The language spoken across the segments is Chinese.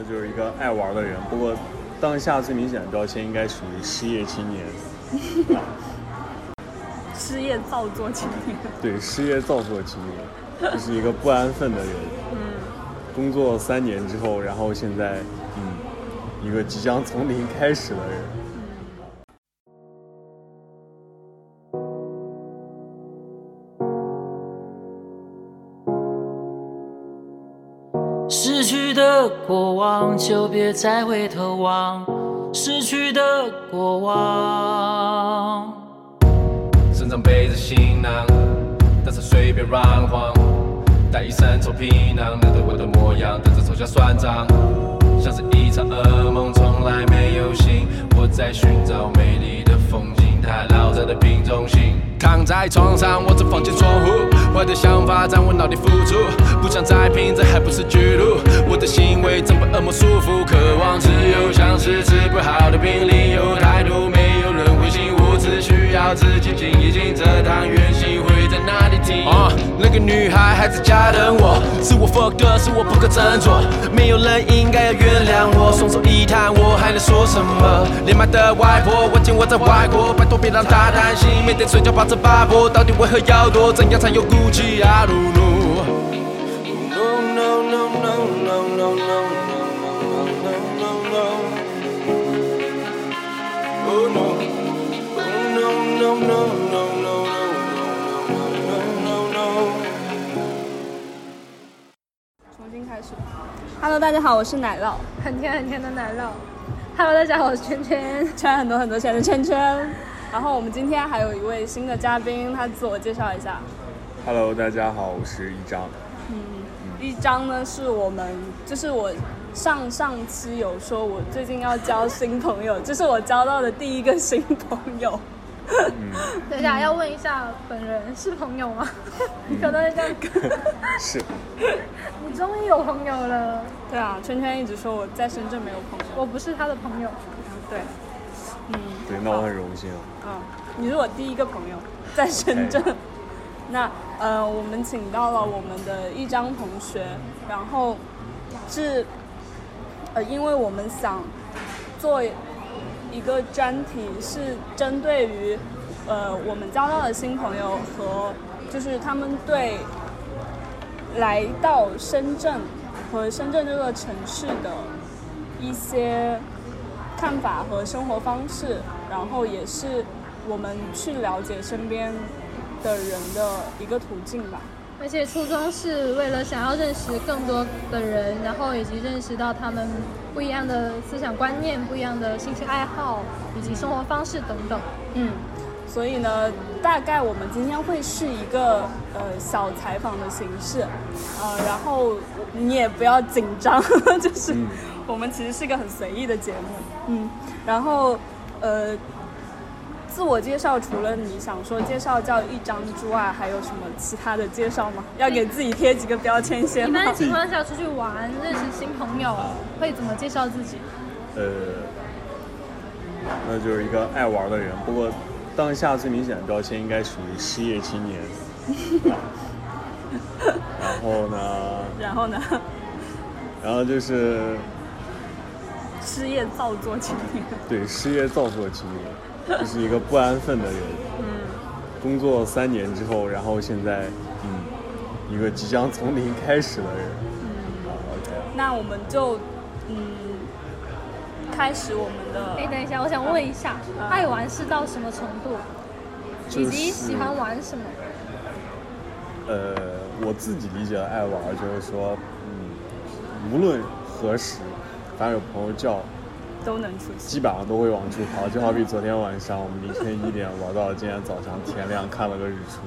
那就是一个爱玩的人。不过当下最明显的标签应该属于失业青年。失业造作青年。对，失业造作青年，就是一个不安分的人。嗯。工作3年之后，然后现在，一个即将从零开始的人。失去的过往，就别再回头望。失去的过往，身上背着行囊，但是随便乱晃。带一身臭皮囊，面对我的模样，等着手下算账。像是一场噩梦，从来没有醒。我在寻找美丽的风景，它烙在的瓶中心。躺在床上，我正房间窗户，坏的想法在我脑里付出。不想再拼，这还不是巨鹿。我的行为正被恶魔束缚，渴望自由，像是治不好的病，理由太多，没有人会信。我只需要自己静一静，这趟远行会在哪里停？那个女孩还在家等我，是我 fucked up， 是我不可斟酌。没有人应该要原谅我，双手一摊，我还能说什么？年迈的外婆，我见我在外国，拜托别让她担心。每天睡觉怕着发波，到底为何要躲？怎样才有骨气啊？鲁鲁。重新开始。Hello， 大家好，我是奶酪，很甜很甜的奶酪。Hello， 大家好，我是圈圈，圈很多很多钱的圈圈。然后我们今天还有一位新的嘉宾，他自我介绍一下。Hello， 大家好，我是一张。一张呢是我们，就是我上期有说，我最近要交新朋友，这是我交到的第一个新朋友。等一下，要问一下本人是朋友吗？搞到这样是，你终于有朋友了。对啊，圈圈一直说我在深圳没有朋友，我不是他的朋友。对，对，那我很荣幸啊。你是我第一个朋友，在深圳。那我们请到了我们的一张同学，然后是因为我们想做一个专题，是针对于我们交到的新朋友和就是他们对来到深圳和深圳这个城市的一些看法和生活方式，然后也是我们去了解身边的人的一个途径吧。而且初衷是为了想要认识更多的人，然后以及认识到他们不一样的思想观念、不一样的兴趣爱好以及生活方式等等。所以呢，大概我们今天会是一个小采访的形式，然后你也不要紧张，就是我们其实是一个很随意的节目。然后自我介绍除了你想说介绍叫一张之外，还有什么其他的介绍吗？要给自己贴几个标签先吗？一般情况下出去玩认识新朋友会怎么介绍自己？那就是一个爱玩的人。不过当下最明显的标签应该属于失业青年。然后呢？然后就是失业造作青年。对，失业造作青年。就是一个不安分的人。工作3年之后，然后现在一个即将从零开始的人。那我们就开始我们的。等一下，我想问一下，爱玩是到什么程度，以及喜欢玩什么？我自己理解的爱玩就是说，无论何时，反正有朋友叫。都能出去，基本上都会往出跑。就好比昨天晚上我们凌晨1点玩到今天早上天亮，看了个日出。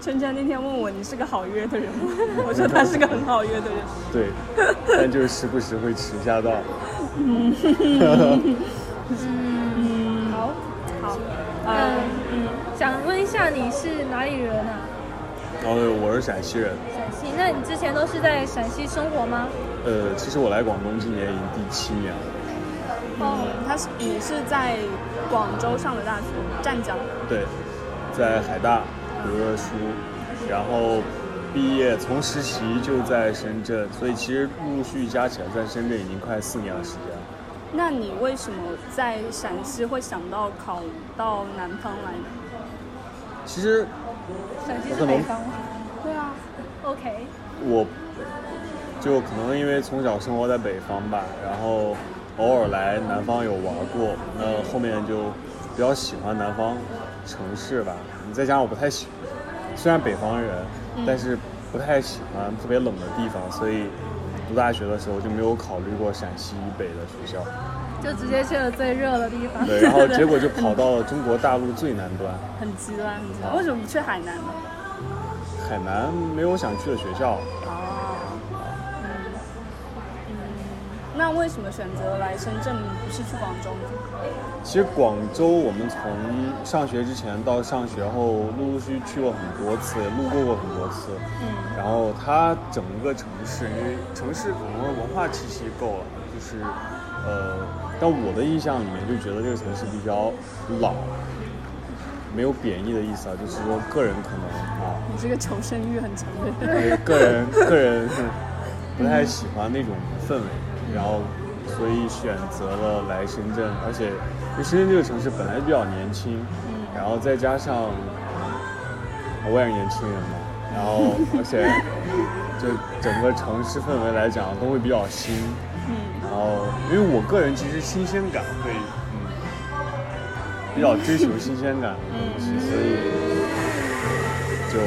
圈圈那天问我你是个好约的人吗？我说他是个很好约的人。对，但就是时不时会迟一下到。好，想问一下你是哪里人啊？我是陕西人。陕西，那你之前都是在陕西生活吗？其实我来广东今年已经第7年了。你是在广州上的大学，湛江。对，在海大读了书，然后毕业，从实习就在深圳，所以其实陆续加起来在深圳已经快4年的时间了。那你为什么在陕西会想到考到南方来呢？其实陕西是北方吗？对啊。 OK， 我就可能因为从小生活在北方吧，然后偶尔来南方有玩过，那后面就比较喜欢南方城市吧。你再加上我不太喜欢，虽然北方人，但是不太喜欢特别冷的地方，所以读大学的时候就没有考虑过陕西以北的学校，就直接去了最热的地方。对，然后结果就跑到了中国大陆最南端，很极端，很极端。为什么不去海南呢？海南没有想去的学校。那为什么选择来深圳，不是去广州呢？其实广州我们从上学之前到上学后，陆陆续续去过很多次，路过过很多次。然后它整个城市，因为城市可能文化气息够了，就是但我的印象里面就觉得这个城市比较老。没有贬义的意思啊，就是说个人可能啊，你这个求生欲很强烈。对，个人不太喜欢那种氛围，然后所以选择了来深圳，而且深圳这个城市本来比较年轻，然后再加上我也是年轻人嘛，然后而且就整个城市氛围来讲都会比较新，然后因为我个人其实新鲜感会。比较追求新鲜感的东西，所以就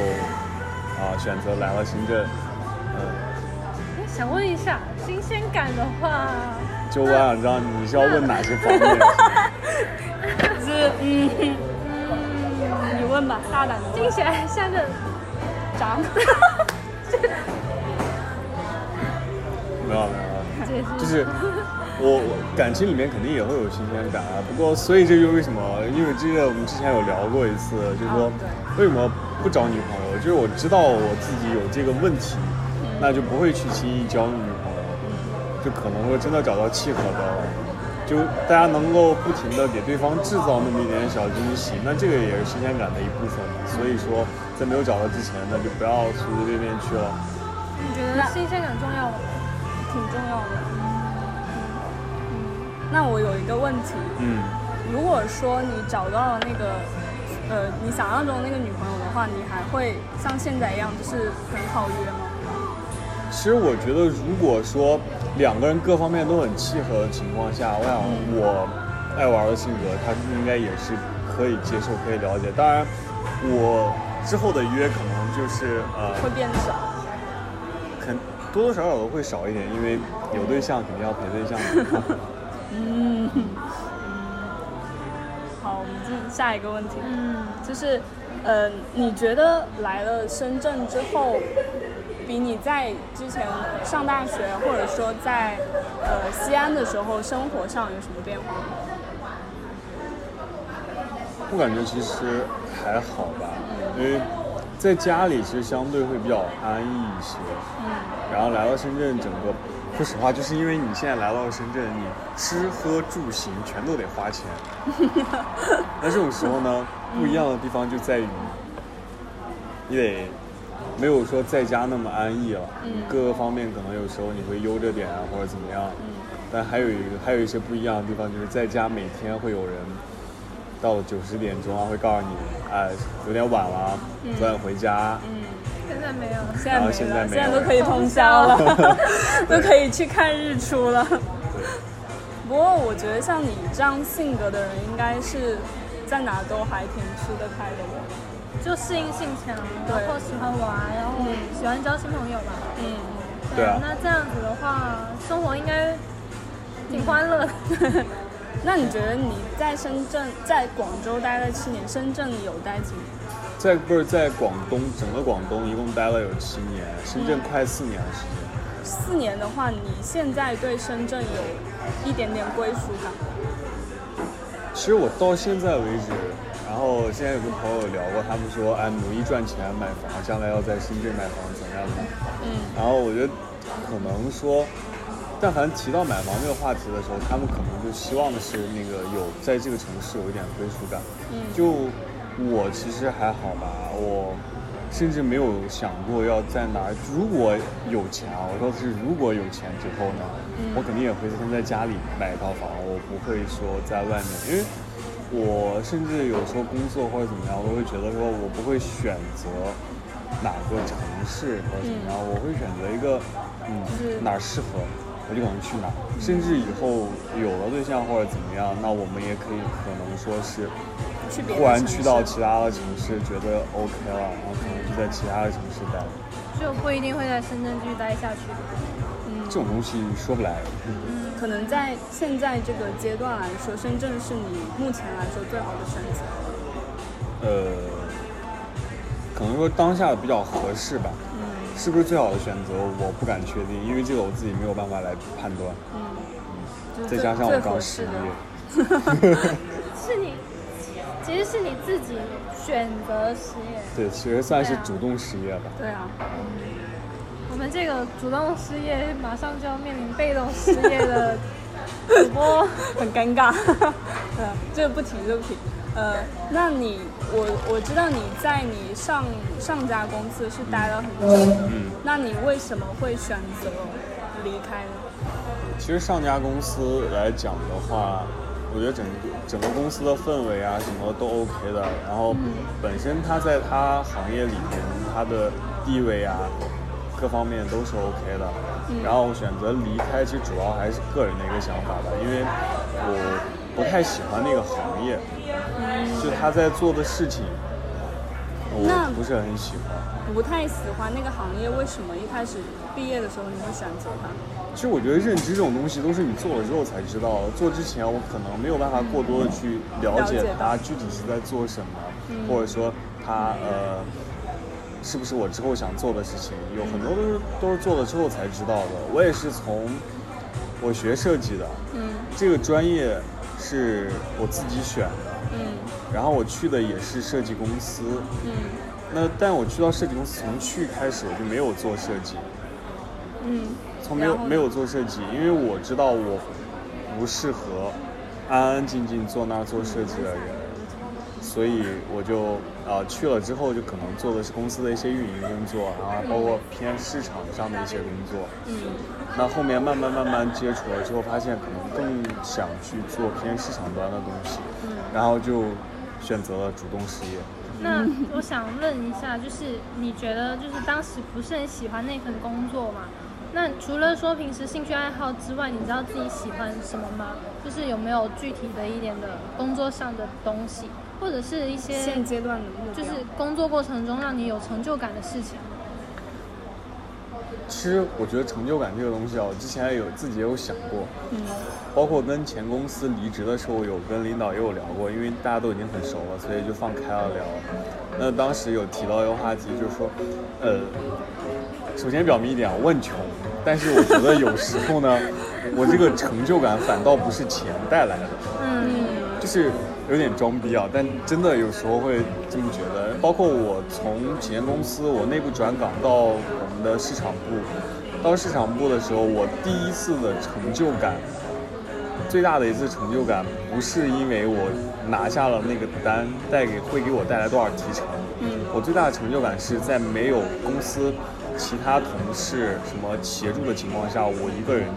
选择来了深圳。想问一下，新鲜感的话，就我想知道你是要问哪些方面？你问吧，大胆的问。听起来像个渣。没有，就是。我感情里面肯定也会有新鲜感啊，不过所以这就是为什么，因为记得我们之前有聊过一次，就是说为什么不找女朋友，就是我知道我自己有这个问题，那就不会去轻易交女朋友，就可能会真的找到契合的，就大家能够不停的给对方制造那么一点小惊喜，那这个也是新鲜感的一部分。所以说在没有找到之前呢，就不要随随便便去了。你觉得新鲜感重要吗？挺重要的。那我有一个问题，如果说你找到了那个，你想象中那个女朋友的话，你还会像现在一样，就是很好约吗？其实我觉得，如果说两个人各方面都很契合的情况下，我想我爱玩的性格，她应该也是可以接受、可以了解。当然，我之后的约可能就是会变少，多多少少都会少一点，因为有对象肯定要陪对象。好，我们进下一个问题。就是，你觉得来了深圳之后，比你在之前上大学或者说在西安的时候生活上有什么变化吗？我感觉其实还好吧，因为在家里其实相对会比较安逸一些，然后来到深圳整个。说实话，就是因为你现在来到深圳，你吃喝住行全都得花钱。那这种时候呢，不一样的地方就在于，你得没有说在家那么安逸了，各个方面可能有时候你会悠着点啊，或者怎么样。但还有一些不一样的地方，就是在家每天会有人到90点钟啊，会告诉你，哎，有点晚了，早点回家。现在没有，现在没有，现在都可以通宵了，都可以去看日出了。不过我觉得像你这样性格的人，应该是在哪都还挺吃得开的，就适应性强，然后喜欢玩，然后喜欢交新朋友吧。对啊。那这样子的话，生活应该挺欢乐的。那你觉得你在深圳、在广州待了7年，深圳有待几年？在广东，整个广东一共待了有7年，深圳快4年的时间。4年的话，你现在对深圳有一点点归属感？其实我到现在为止，然后现在有跟朋友聊过，他们说，哎，努力赚钱买房，将来要在深圳买房怎么样的？然后我觉得可能说。但凡提到买房这个话题的时候，他们可能就希望的是那个有在这个城市有一点归属感。就我其实还好吧，我甚至没有想过要在哪儿。如果有钱啊，我说是如果有钱之后呢，我肯定也会先在家里买一套房，我不会说在外面，因为我甚至有时候工作或者怎么样，我会觉得说我不会选择哪个城市或者怎么样，我会选择一个哪儿适合我就可能去哪儿，甚至以后有了对象或者怎么样，那我们也可能说是突然去到其他的城市觉得 OK 了，然后可能就在其他的城市待了，就不一定会在深圳继续待下去。这种东西说不来。可能在现在这个阶段来说，深圳是你目前来说最好的选择。可能说当下比较合适吧。是不是最好的选择我不敢确定，因为这个我自己没有办法来判断。再加上我刚失业。是你，其实是你自己选择失业。对，其实算是主动失业吧。对啊。我们这个主动失业马上就要面临被动失业的主播很尴尬。这个不提就不提。那你我知道你在你上家公司是待了很久，那你为什么会选择离开呢？其实上家公司来讲的话，我觉得整个公司的氛围啊什么都 OK 的，然后本身他在他行业里面他的地位啊各方面都是 OK 的，然后选择离开其实主要还是个人的一个想法吧，因为我不太喜欢那个行业，就他在做的事情我不是很喜欢。不太喜欢那个行业，为什么一开始毕业的时候你会选择它？其实我觉得认知这种东西都是你做了之后才知道，做之前我可能没有办法过多的去了解它具体是在做什么，或者说它是不是我之后想做的事情，有很多都是做了之后才知道的。我也是从我学设计的，这个专业是我自己选的，然后我去的也是设计公司，但我去到设计公司，从去开始我就没有做设计，从没有做设计，因为我知道我不适合安安静静坐那儿做设计的人，所以我就去了之后就可能做的是公司的一些运营工作，然后包括偏市场上的一些工作，那后面慢慢接触了之后，发现可能更想去做偏市场端的东西，然后就选择了主动失业。那我想问一下，就是你觉得就是当时不是很喜欢那份工作嘛？那除了说平时兴趣爱好之外，你知道自己喜欢什么吗？就是有没有具体的一点的工作上的东西，或者是一些现阶段的目标，就是工作过程中让你有成就感的事情？其实我觉得成就感这个东西啊，我之前自己也有想过，包括跟前公司离职的时候，有跟领导也有聊过，因为大家都已经很熟了，所以就放开了聊。那当时有提到一个话题，就是说，首先表明一点，我很穷，但是我觉得有时候呢，我这个成就感反倒不是钱带来的，就是有点装逼啊，但真的有时候会这么觉得。包括我从企研公司，我内部转岗到我们的市场部，到市场部的时候，我第一次的成就感，最大的一次成就感，不是因为我拿下了那个单会给我带来多少提成，我最大的成就感是在没有公司其他同事什么协助的情况下，我一个人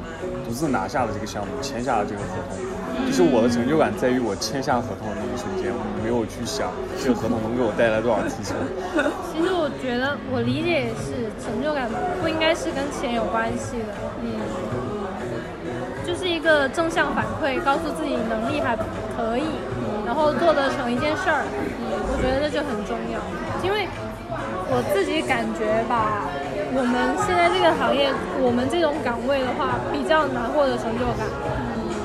独自拿下了这个项目，签下了这个合同。就是我的成就感在于我签下合同的那一瞬间，我没有去想这个合同能给我带来多少提成。其实我觉得我理解也是，成就感不应该是跟钱有关系的，就是一个正向反馈，告诉自己能力还可以，然后做得成一件事儿，我觉得这就很重要。因为我自己感觉吧，我们现在这个行业，我们这种岗位的话，比较难获得成就感。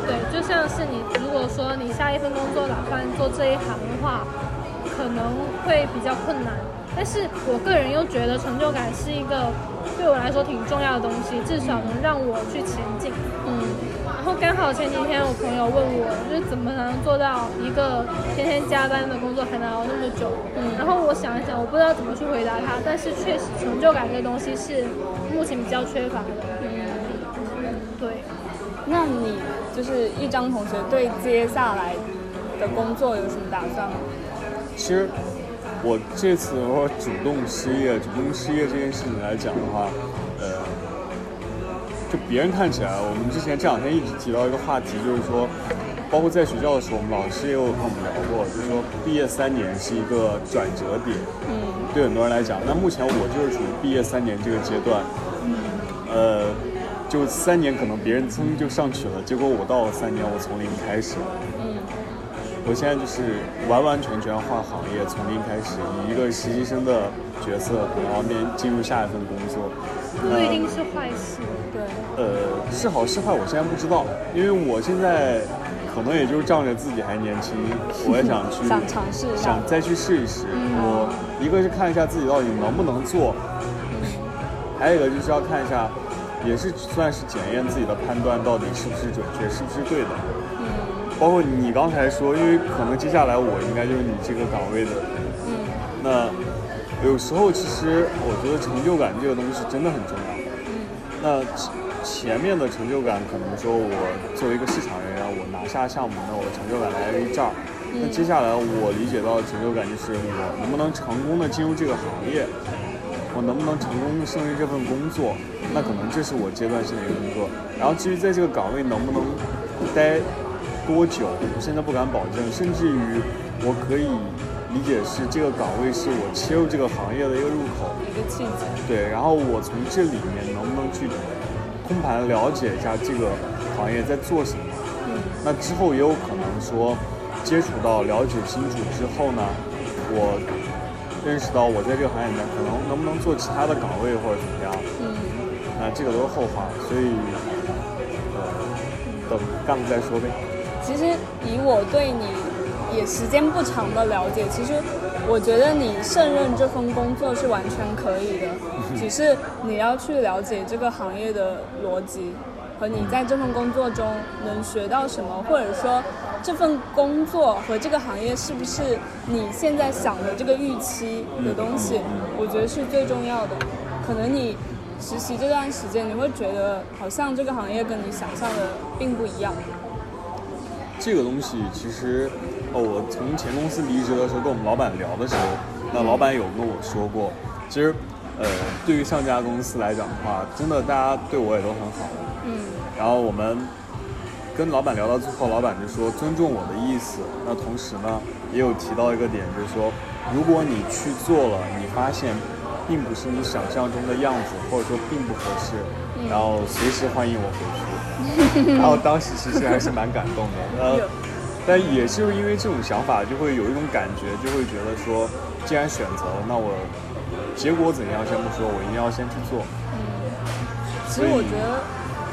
对，就像是你如果说你下一份工作打算做这一行的话，可能会比较困难。但是我个人又觉得成就感是一个对我来说挺重要的东西，至少能让我去前进。然后刚好前几天我朋友问我，就是怎么能做到一个天天加班的工作还能熬那么久？然后我想一想，我不知道怎么去回答他，但是确实成就感这东西是目前比较缺乏的。对。那你就是一张同学对接下来的工作有什么打算吗？其实我这次我主动失业这件事情来讲的话，就别人看起来，我们之前这两天一直提到一个话题，就是说，包括在学校的时候，我们老师也有跟我们聊过，就是说毕业3年是一个转折点，对很多人来讲，那目前我就是处于毕业3年这个阶段，就3年可能别人噌就上去了，结果我到了3年，我从零开始。我现在就是完完全全换行业，从零开始，以一个实习生的角色，然后面进入下一份工作。不一定是坏事，对。是好是坏，我现在不知道，因为我现在可能也就是仗着自己还年轻，我也想去想尝试，想再去试一试。我一个是看一下自己到底能不能做，还有一个就是要看一下，也是算是检验自己的判断到底是不是准确，是不是对的。包括你刚才说，因为可能接下来我应该就是你这个岗位的，那有时候其实我觉得成就感这个东西真的很重要。那前面的成就感可能说我作为一个市场人员，我拿下项目，那我成就感来源于这儿。那接下来我理解到的成就感就是我能不能成功的进入这个行业，我能不能成功的胜任这份工作，那可能这是我阶段性的一个工作。然后至于在这个岗位能不能待多久，我现在不敢保证，甚至于我可以理解是这个岗位是我切入这个行业的一个入口，一个契机。对，然后我从这里面能不能去通盘了解一下这个行业在做什么？那之后也有可能说接触到了解清楚之后呢，我认识到我在这个行业里面可能能不能做其他的岗位或者怎么样。那这个都是后话，所以等干部再说呗。其实以我对你也时间不长的了解，其实我觉得你胜任这份工作是完全可以的，只是你要去了解这个行业的逻辑和你在这份工作中能学到什么，或者说这份工作和这个行业是不是你现在想的这个预期的东西，我觉得是最重要的。可能你实习这段时间你会觉得好像这个行业跟你想象的并不一样。这个东西其实，我从前公司离职的时候跟我们老板聊的时候，那老板有跟我说过，其实，对于上家公司来讲的话，真的大家对我也都很好。然后我们跟老板聊到最后，老板就说尊重我的意思。那同时呢，也有提到一个点，就是说，如果你去做了，你发现并不是你想象中的样子，或者说并不合适，然后随时欢迎我回去。然后当时其实还是蛮感动的，但也是因为这种想法，就会有一种感觉，就会觉得说，既然选择了，那我结果怎样先不说，我一定要先去做。其实我觉得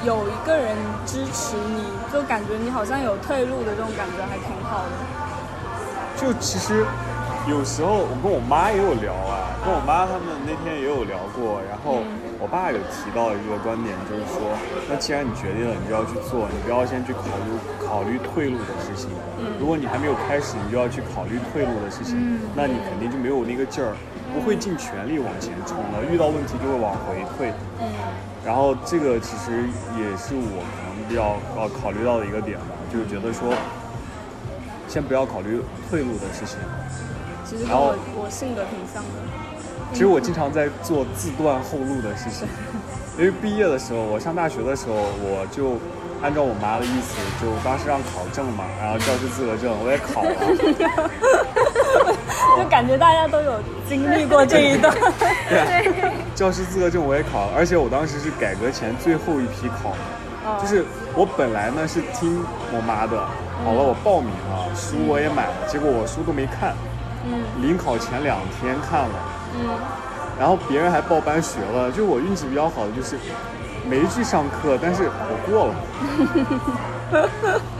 有一个人支持你，就感觉你好像有退路的这种感觉，还挺好的。就其实有时候我跟我妈也有聊啊，跟我妈他们那天也有聊过，然后。我爸有提到一个观点，就是说，那既然你决定了，你就要去做，你不要先去考虑退路的事情。如果你还没有开始，你就要去考虑退路的事情，那你肯定就没有那个劲儿，不会尽全力往前冲了。遇到问题就会往回退。然后这个其实也是我可能比较考虑到的一个点吧，就是觉得说，先不要考虑退路的事情。其实跟我性格挺像的。其实我经常在做自断后路的事情，因为毕业的时候，我上大学的时候，我就按照我妈的意思，就当时让考证嘛，然后教师资格证我也考了，就感觉大家都有经历过这一段。对，教师资格证我也考了，而且我当时是改革前最后一批考的，就是我本来呢是听我妈的，好了我报名了，书我也买了，结果我书都没看，临考前2天看了。然后别人还报班学了，就我运气比较好的就是没去上课，但是我过了。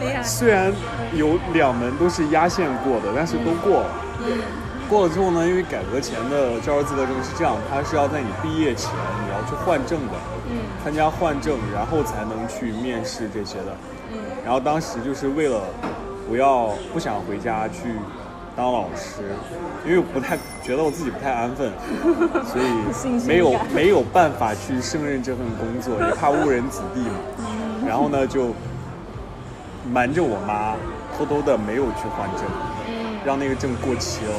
厉害！虽然有2门都是压线过的，但是都过了。过了之后呢，因为改革前的教师资格证是这样，它是要在你毕业前你要去换证的，参加换证，然后才能去面试这些的。然后当时就是为了不想回家去。当老师，因为我不太觉得我自己不太安分，所以没有办法去胜任这份工作，也怕误人子弟嘛。然后呢，就瞒着我妈，偷偷的没有去换证，让那个证过期了。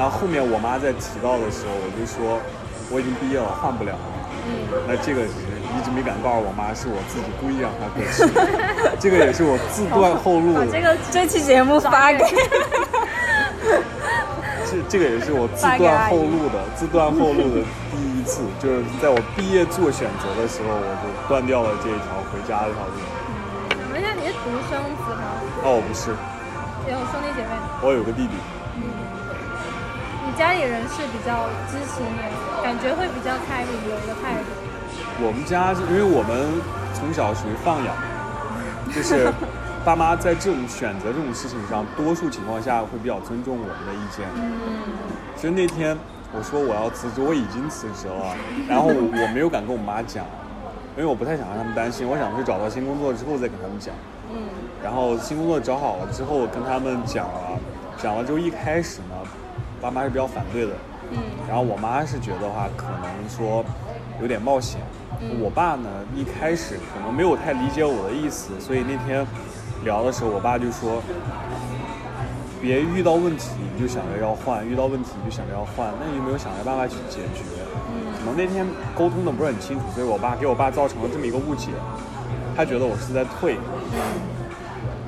然后后面我妈在提到的时候，我就说我已经毕业了，换不了了。那这个一直没敢告诉我妈，是我自己故意让她过去。这个也是我自断后路的。这个这期节目发给。这个也是我自断后路的第一次，就是在我毕业做选择的时候，我就断掉了这一条回家这条路。没事，你是独生子吗？哦，我不是。有兄弟姐妹？我有个弟弟。嗯。你家里人是比较支持你，感觉会比较开明的一个态度。我们家是因为我们从小属于放养，就是。爸妈在这种选择这种事情上，多数情况下会比较尊重我们的意见。其实那天我说我要辞职，我已经辞职了，然后我没有敢跟我妈讲，因为我不太想让他们担心，我想去找到新工作之后再跟他们讲。然后新工作找好了之后跟他们讲了之后，一开始呢，爸妈是比较反对的。然后我妈是觉得的话，可能说有点冒险。我爸呢，一开始可能没有太理解我的意思，所以那天聊的时候，我爸就说：“别遇到问题你就想着要换，遇到问题你就想着要换，那你有没有想着办法去解决？”可能那天沟通的不是很清楚，所以给我爸造成了这么一个误解，他觉得我是在退。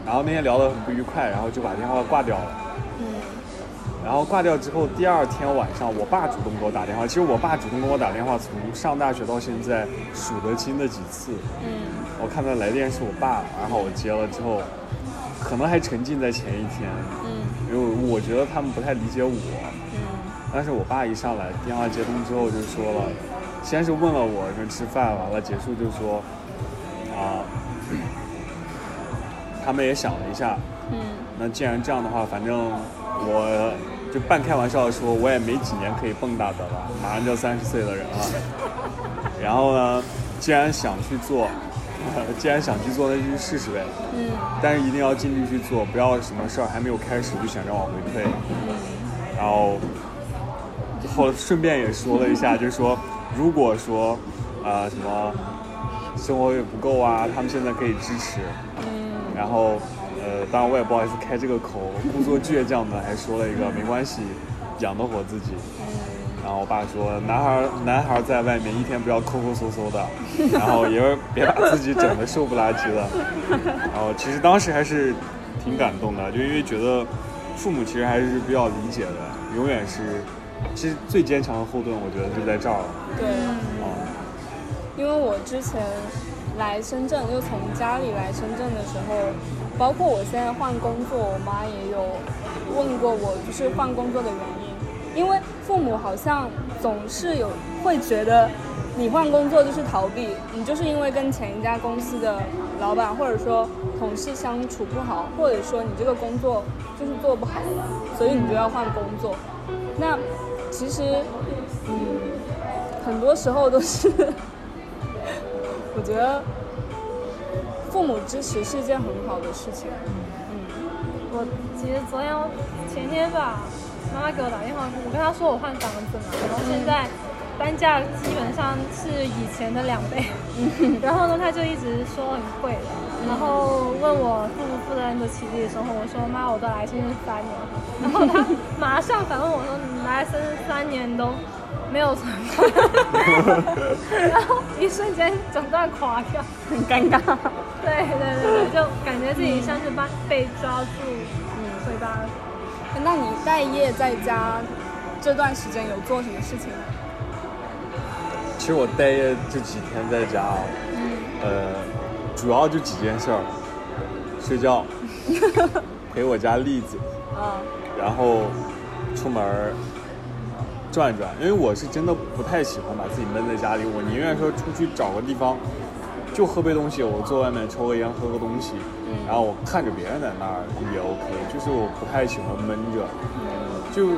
然后那天聊得很不愉快，然后就把电话挂掉了。然后挂掉之后，第二天晚上，我爸主动给我打电话。其实我爸主动给我打电话，从上大学到现在数得清的几次。我看到来电是我爸，然后我接了之后，可能还沉浸在前一天。因为我觉得他们不太理解我。但是我爸一上来电话接通之后就说了，先是问了我一顿吃饭，完了结束就说，他们也想了一下。那既然这样的话，反正。我就半开玩笑的说，我也没几年可以蹦跶的了，马上就30岁的人了。然后呢，既然想去做，那就去试试呗。但是一定要尽力去做，不要什么事儿还没有开始就想着往回退。然后，顺便也说了一下，就说如果说什么生活费不够啊，他们现在可以支持。然后。当然我也不好意思开这个口，故作倔强的还说了一个没关系，养得活自己。然后我爸说，男孩在外面一天不要抠抠搜搜的，然后也别把自己整得瘦不拉几的。然后其实当时还是挺感动的，就因为觉得父母其实还是比较理解的，永远是其实最坚强的后盾，我觉得就在这儿了。对，因为我之前来深圳，就从家里来深圳的时候。包括我现在换工作，我妈也有问过我，就是换工作的原因，因为父母好像总是有会觉得你换工作就是逃避，你就是因为跟前一家公司的老板或者说同事相处不好，或者说你这个工作就是做不好了，所以你就要换工作。那其实，很多时候都是，我觉得。父母支持是一件很好的事情。我其实前天吧，妈妈给我打电话，我跟她说我换房子嘛，然后现在单价基本上是以前的2倍。然后呢，她就一直说很贵的，然后问我负不负担得起这些生活，我说妈，我都来深圳3年了。然后她马上反问我说，你来深圳3年都没有存款，然后一瞬间整段垮掉，很尴尬。对，就感觉自己像是被抓住尾巴。那你待业在家这段时间有做什么事情吗？其实我待业这几天在家，主要就几件事儿：睡觉，陪我家栗子，然后出门转转，因为我是真的不太喜欢把自己闷在家里，我宁愿说出去找个地方，就喝杯东西，我坐外面抽个烟喝个东西，然后我看着别人在那儿也 OK， 就是我不太喜欢闷着，就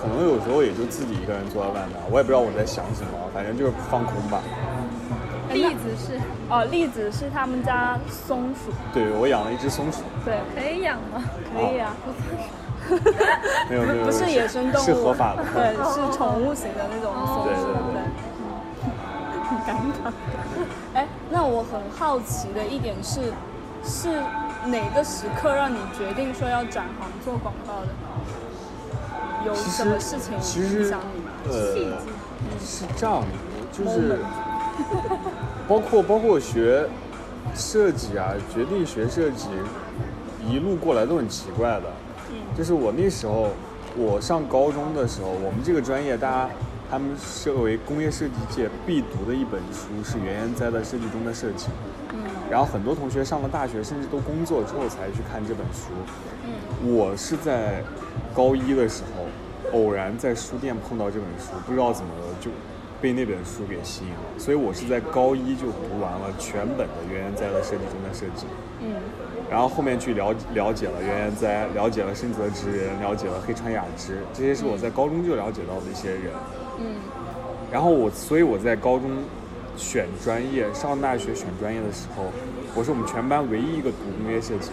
可能有时候也就自己一个人坐在外面，我也不知道我在想什么，反正就是放空吧。栗子是他们家松鼠，对，我养了一只松鼠，对，可以养吗？可以啊。没有，不是野生动物，是合法的，对，是宠物型的那种松鼠，对。很尴尬。那我很好奇的一点是哪个时刻让你决定说要转行做广告的？有什么事情影响你吗？是这样的，就是包括我学设计啊，决定学设计一路过来都很奇怪的。就是我那时候，我上高中的时候，我们这个专业他们设为工业设计界必读的一本书是原研哉的《设计中的设计》，然后很多同学上了大学甚至都工作之后才去看这本书。我是在高一的时候偶然在书店碰到这本书，不知道怎么就被那本书给吸引了，所以我是在高一就读完了全本的原研哉的《设计中的设计》。然后后面去了解了原研哉，了解了深泽直人，了解了黑川雅之，这些是我在高中就了解到的一些人。然后所以我在高中选专业，上大学选专业的时候，我是我们全班唯一一个读工业设计。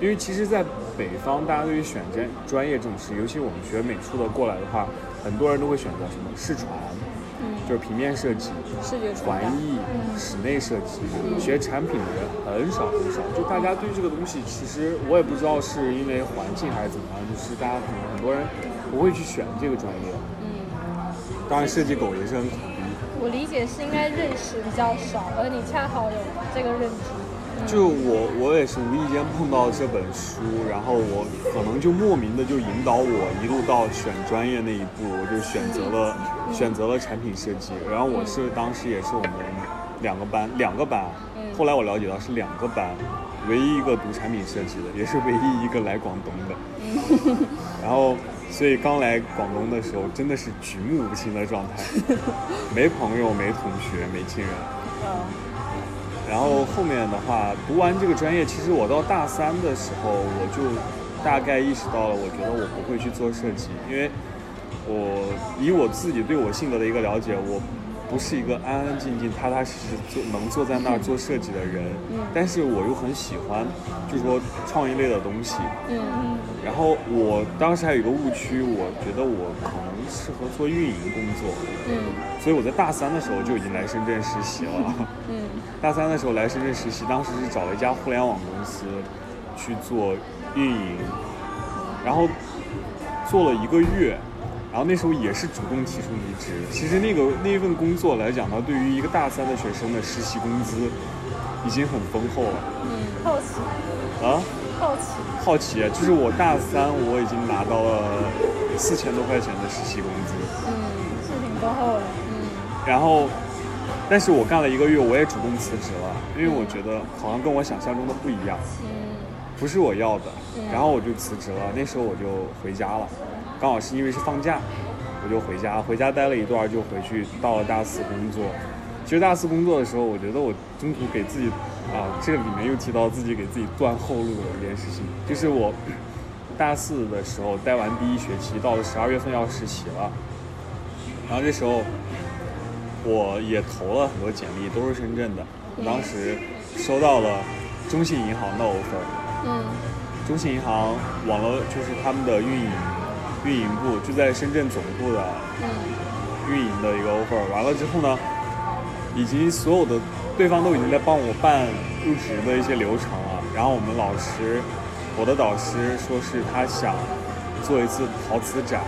因为其实在北方，大家对于选专业这种事，尤其我们学美术的过来的话，很多人都会选择什么视传，就是平面设计、视觉传艺、室内设计。学产品的人很少，就大家对这个东西，其实我也不知道是因为环境还是怎么样，就是大家可能很多人不会去选这个专业。当然设计狗也是很苦逼。我理解是应该认识比较少，而你恰好有这个认知。就我也是无意间碰到这本书，然后我可能就莫名的就引导我一路到选专业那一步，我就选择了产品设计。然后我是当时也是我们两个班，后来我了解到是两个班唯一一个读产品设计的，也是唯一一个来广东的。然后所以刚来广东的时候真的是举目无亲的状态，没朋友没同学没亲人。然后后面的话，读完这个专业，其实我到大三的时候，我就大概意识到了，我觉得我不会去做设计，因为我以我自己对我性格的一个了解，我不是一个安安静静、踏踏实实能坐在那儿做设计的人。但是我又很喜欢，就是说创意类的东西。然后我当时还有一个误区，我觉得我可能适合做运营工作。所以我在大三的时候就已经来深圳实习了。大三的时候来深圳实习，当时是找了一家互联网公司去做运营，然后做了一个月，然后那时候也是主动提出离职。其实那份工作来讲呢，对于一个大三的学生的实习工资已经很丰厚了。好奇啊？好奇，就是我大三我已经拿到了4000多块钱的实习工资。是挺丰厚的。然后。但是我干了一个月，我也主动辞职了，因为我觉得好像跟我想象中的不一样，不是我要的。然后我就辞职了，那时候我就回家了，刚好是因为是放假，我就回家待了一段就回去，到了大四工作。其实大四工作的时候，我觉得我中途给自己这里面又提到自己给自己断后路的一件事情，就是我大四的时候待完第一学期，到了12月份要实习了，然后这时候。我也投了很多简历，都是深圳的。当时收到了中信银行的 offer。中信银行网络就是他们的运营部就在深圳总部的运营的一个 offer。完了之后呢，已经所有的对方都已经在帮我办入职的一些流程了。然后我们老师，我的导师说是他想做一次陶瓷展。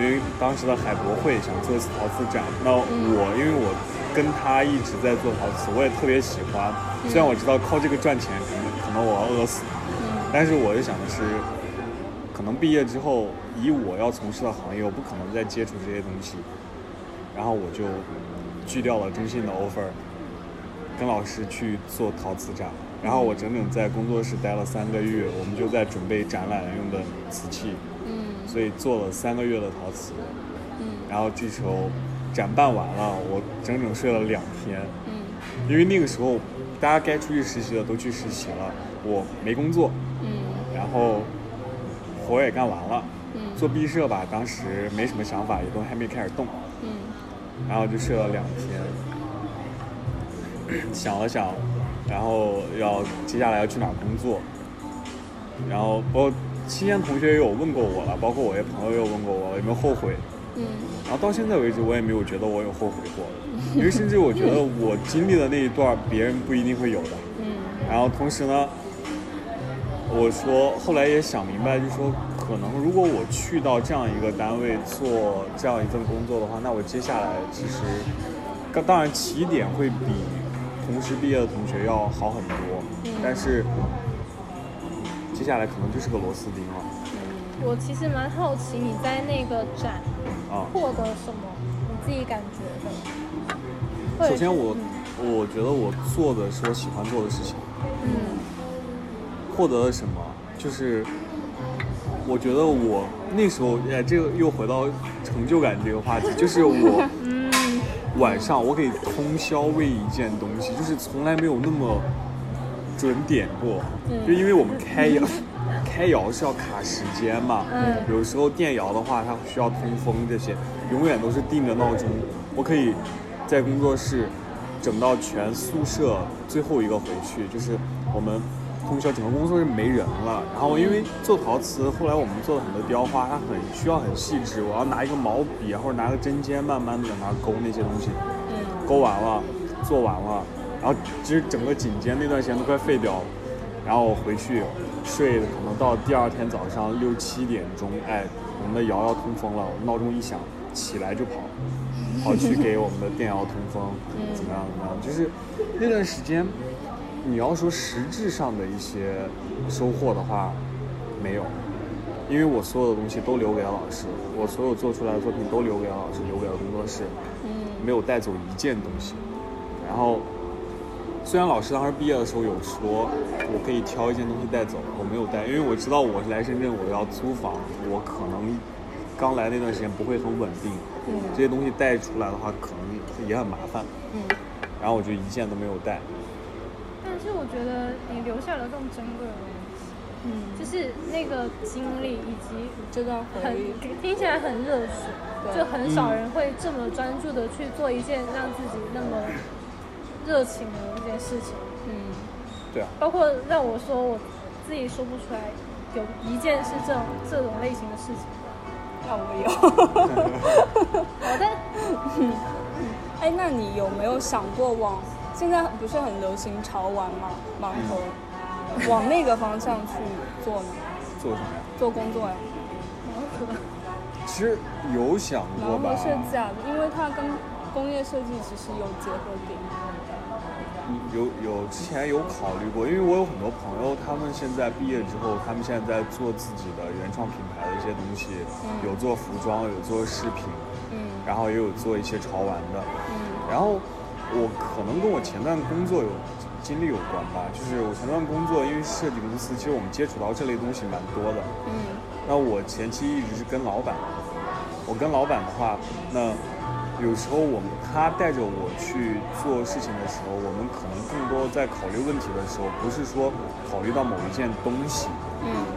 因为当时的海博会想做陶瓷展，那我因为我跟他一直在做陶瓷，我也特别喜欢。虽然我知道靠这个赚钱可能我要饿死，但是我就想的是，可能毕业之后以我要从事的行业，我不可能再接触这些东西。然后我就拒掉了中信的 offer， 跟老师去做陶瓷展。然后我整整在工作室待了3个月，我们就在准备展览用的瓷器。所以做了3个月的陶瓷，然后这时候展办完了，我整整睡了2天，因为那个时候大家该出去实习的都去实习了，我没工作，然后活也干完了，做毕设吧，当时没什么想法，也都还没开始动，然后就睡了2天，想了想，然后接下来要去哪儿工作，然后期间同学也有问过我了，包括我的朋友也有问过我有没有后悔。然后到现在为止我也没有觉得我有后悔过，因为甚至我觉得我经历的那一段别人不一定会有的。然后同时呢，我说后来也想明白，就是说可能如果我去到这样一个单位做这样一份工作的话，那我接下来其实当然起点会比同时毕业的同学要好很多，但是接下来可能就是个螺丝钉了。我其实蛮好奇你在那个展获得什么，你自己感觉的。首先我觉得我做的是我喜欢做的事情。获得了什么？就是我觉得我那时候这个又回到成就感这个话题，就是我晚上我可以通宵为一件东西，就是从来没有那么准点过，就因为我们开窑是要卡时间嘛，有时候电窑的话它需要通风，这些永远都是定的闹钟，我可以在工作室整到全宿舍最后一个回去，就是我们通宵整个工作室没人了。然后因为做陶瓷，后来我们做了很多雕花，它很需要很细致，我要拿一个毛笔或者拿个针尖慢慢的拿勾那些东西，勾完了做完了，然后其实整个颈间那段时间都快废掉了。然后我回去睡，可能到第二天早上6、7点钟，我们的窑要通风了，我闹钟一响起来就跑去给我们的电窑通风，怎么样，就是那段时间你要说实质上的一些收获的话，没有，因为我所有的东西都留给了老师，我所有做出来的作品都留给了老师，留给了工作室，没有带走一件东西。然后虽然老师当时毕业的时候有说我可以挑一件东西带走，我没有带，因为我知道我来深圳我要租房，我可能刚来那段时间不会很稳定，这些东西带出来的话可能也很麻烦，然后我就一件都没有带。但是我觉得你留下了更珍贵的东西，就是那个经历以及这段回忆，听起来很热血，就很少人会这么专注的去做一件让自己那么热情的一件事情。对啊，包括让我说我自己说不出来有一件是这种类型的事情。那我有。好的。那你有没有想过往现在不是很流行潮玩吗？盲盒，往那个方向去做呢？做什么呀？做工作呀。盲盒。其实有想过吧。盲盒设计啊，因为它跟工业设计其实有结合点。有之前有考虑过，因为我有很多朋友，他们现在毕业之后，他们现在在做自己的原创品牌的一些东西，有做服装，有做饰品，然后也有做一些潮玩的，然后我可能跟我前段工作有经历有关吧，就是我前段工作，因为设计公司，其实我们接触到这类东西蛮多的，那我前期一直是跟老板，我跟老板的话，那有时候他带着我去做事情的时候，我们可能更多在考虑问题的时候，不是说考虑到某一件东西，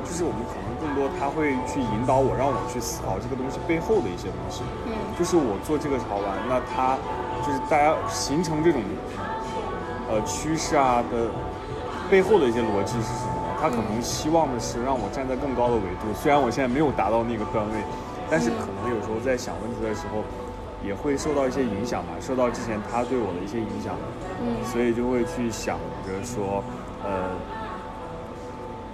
就是我们可能更多他会去引导我，让我去思考这个东西背后的一些东西，就是我做这个潮玩，那他就是大家形成这种趋势啊的背后的一些逻辑是什么？他可能希望的是让我站在更高的维度，虽然我现在没有达到那个段位，但是可能有时候在想问题的时候，也会受到一些影响吧，受到之前他对我的一些影响，所以就会去想着说，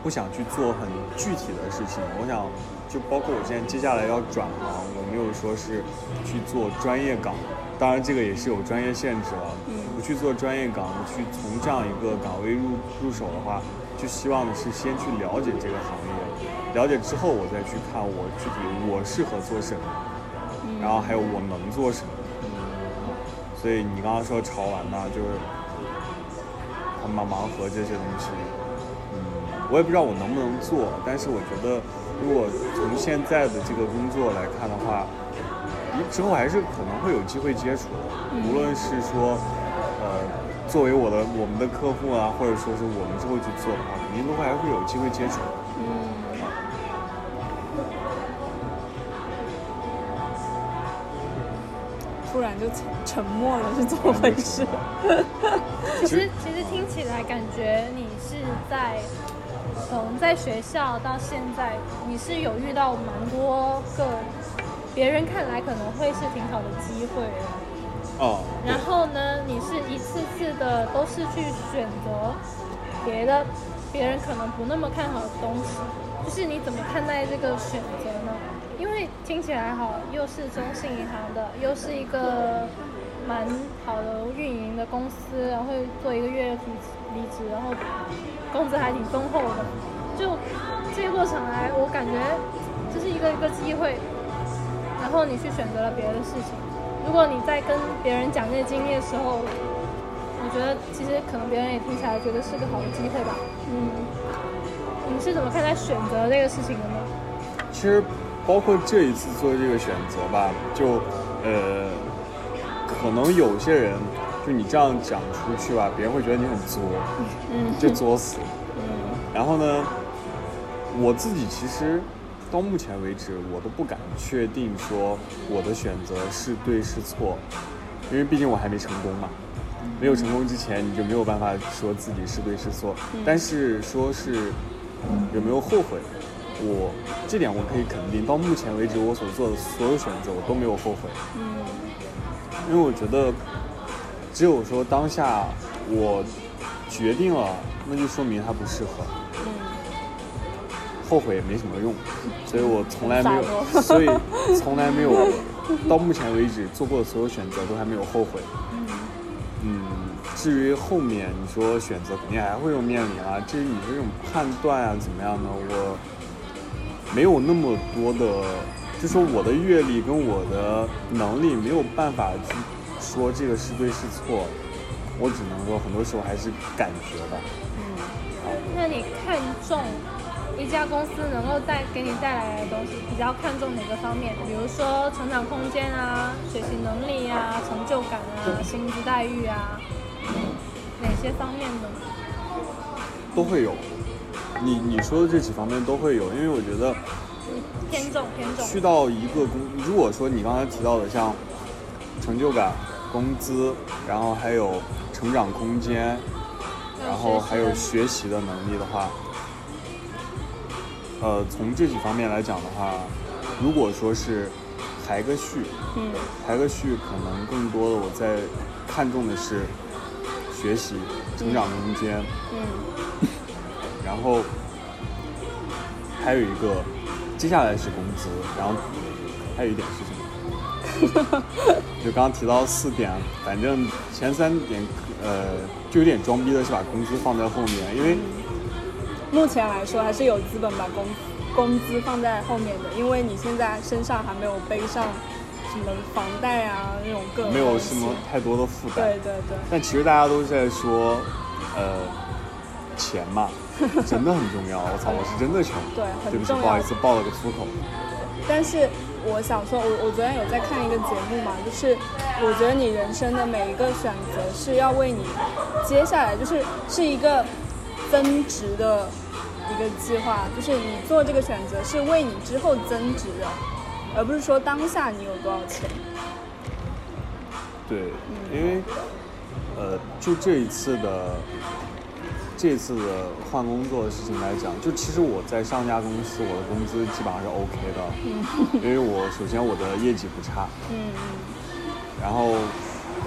不想去做很具体的事情。我想，就包括我现在接下来要转行，我没有说是去做专业岗，当然这个也是有专业限制了。不去做专业岗，去从这样一个岗位入手的话，就希望的是先去了解这个行业，了解之后我再去看我具体我适合做什么。然后还有我能做什么，所以你刚刚说潮玩呢，就是盲盒这些东西，我也不知道我能不能做，但是我觉得如果从现在的这个工作来看的话，之后还是可能会有机会接触的，无论是说作为我们的客户啊，或者说是我们之后去做的话，肯定都还会有机会接触。突然就沉默了，是怎么回事？其实听起来感觉你是在从在学校到现在，你是有遇到蛮多个别人看来可能会是挺好的机会哦。然后呢，你是一次次的都是去选择别的别人可能不那么看好的东西，就是你怎么看待这个选择呢？因为听起来好，又是中信银行的，又是一个蛮好的运营的公司，然后做一个月离职，然后工资还挺丰厚的，就这过程来，我感觉这是一个一个机会，然后你去选择了别的事情。如果你在跟别人讲这些经历的时候，我觉得其实可能别人也听起来觉得是个好的机会吧。你是怎么看待选择这个事情的呢？其实包括这一次做这个选择吧，就可能有些人就你这样讲出去吧，别人会觉得你很作，就作死。然后呢，我自己其实到目前为止，我都不敢确定说我的选择是对是错，因为毕竟我还没成功嘛。没有成功之前，你就没有办法说自己是对是错。但是说是有没有后悔，我这点我可以肯定。到目前为止，我所做的所有选择，我都没有后悔。因为我觉得，只有说当下我决定了，那就说明它不适合。后悔也没什么用，所以我从来没有，到目前为止做过的所有选择都还没有后悔。至于后面你说选择肯定还会有面临啊，至于你这种判断啊怎么样呢？我没有那么多的，就说我的阅历跟我的能力没有办法去说这个是对是错，我只能说很多时候还是感觉吧。那你看中一家公司能够给你带来的东西，比较看重哪个方面？比如说成长空间啊、学习能力啊、成就感啊、薪资待遇啊。哪些方面的都会有，你说的这几方面都会有，因为我觉得偏重去到一个如果说你刚才提到的像成就感、工资，然后还有成长空间，然后还有学习的能力的话，从这几方面来讲的话，如果说是排个序，可能更多的我在看重的是学习、成长空间，然后还有一个，接下来是工资，然后还有一点是什么？就刚刚提到4点，反正前3点就有点装逼的是把工资放在后面，因为目前来说还是有资本把工资放在后面的，因为你现在身上还没有背上什么房贷啊那种个人没有什么太多的负担，对。但其实大家都在说，钱嘛，真的很重要。我操，我是真的穷，对不起，不好意思爆了个粗口。但是我想说，我昨天有在看一个节目嘛，就是我觉得你人生的每一个选择是要为你接下来就是一个增值的一个计划，就是你做这个选择是为你之后增值的。而不是说当下你有多少钱。对，因为就这一次的换工作的事情来讲，就其实我在上家公司，我的工资基本上是 OK 的，因为我首先我的业绩不差，然后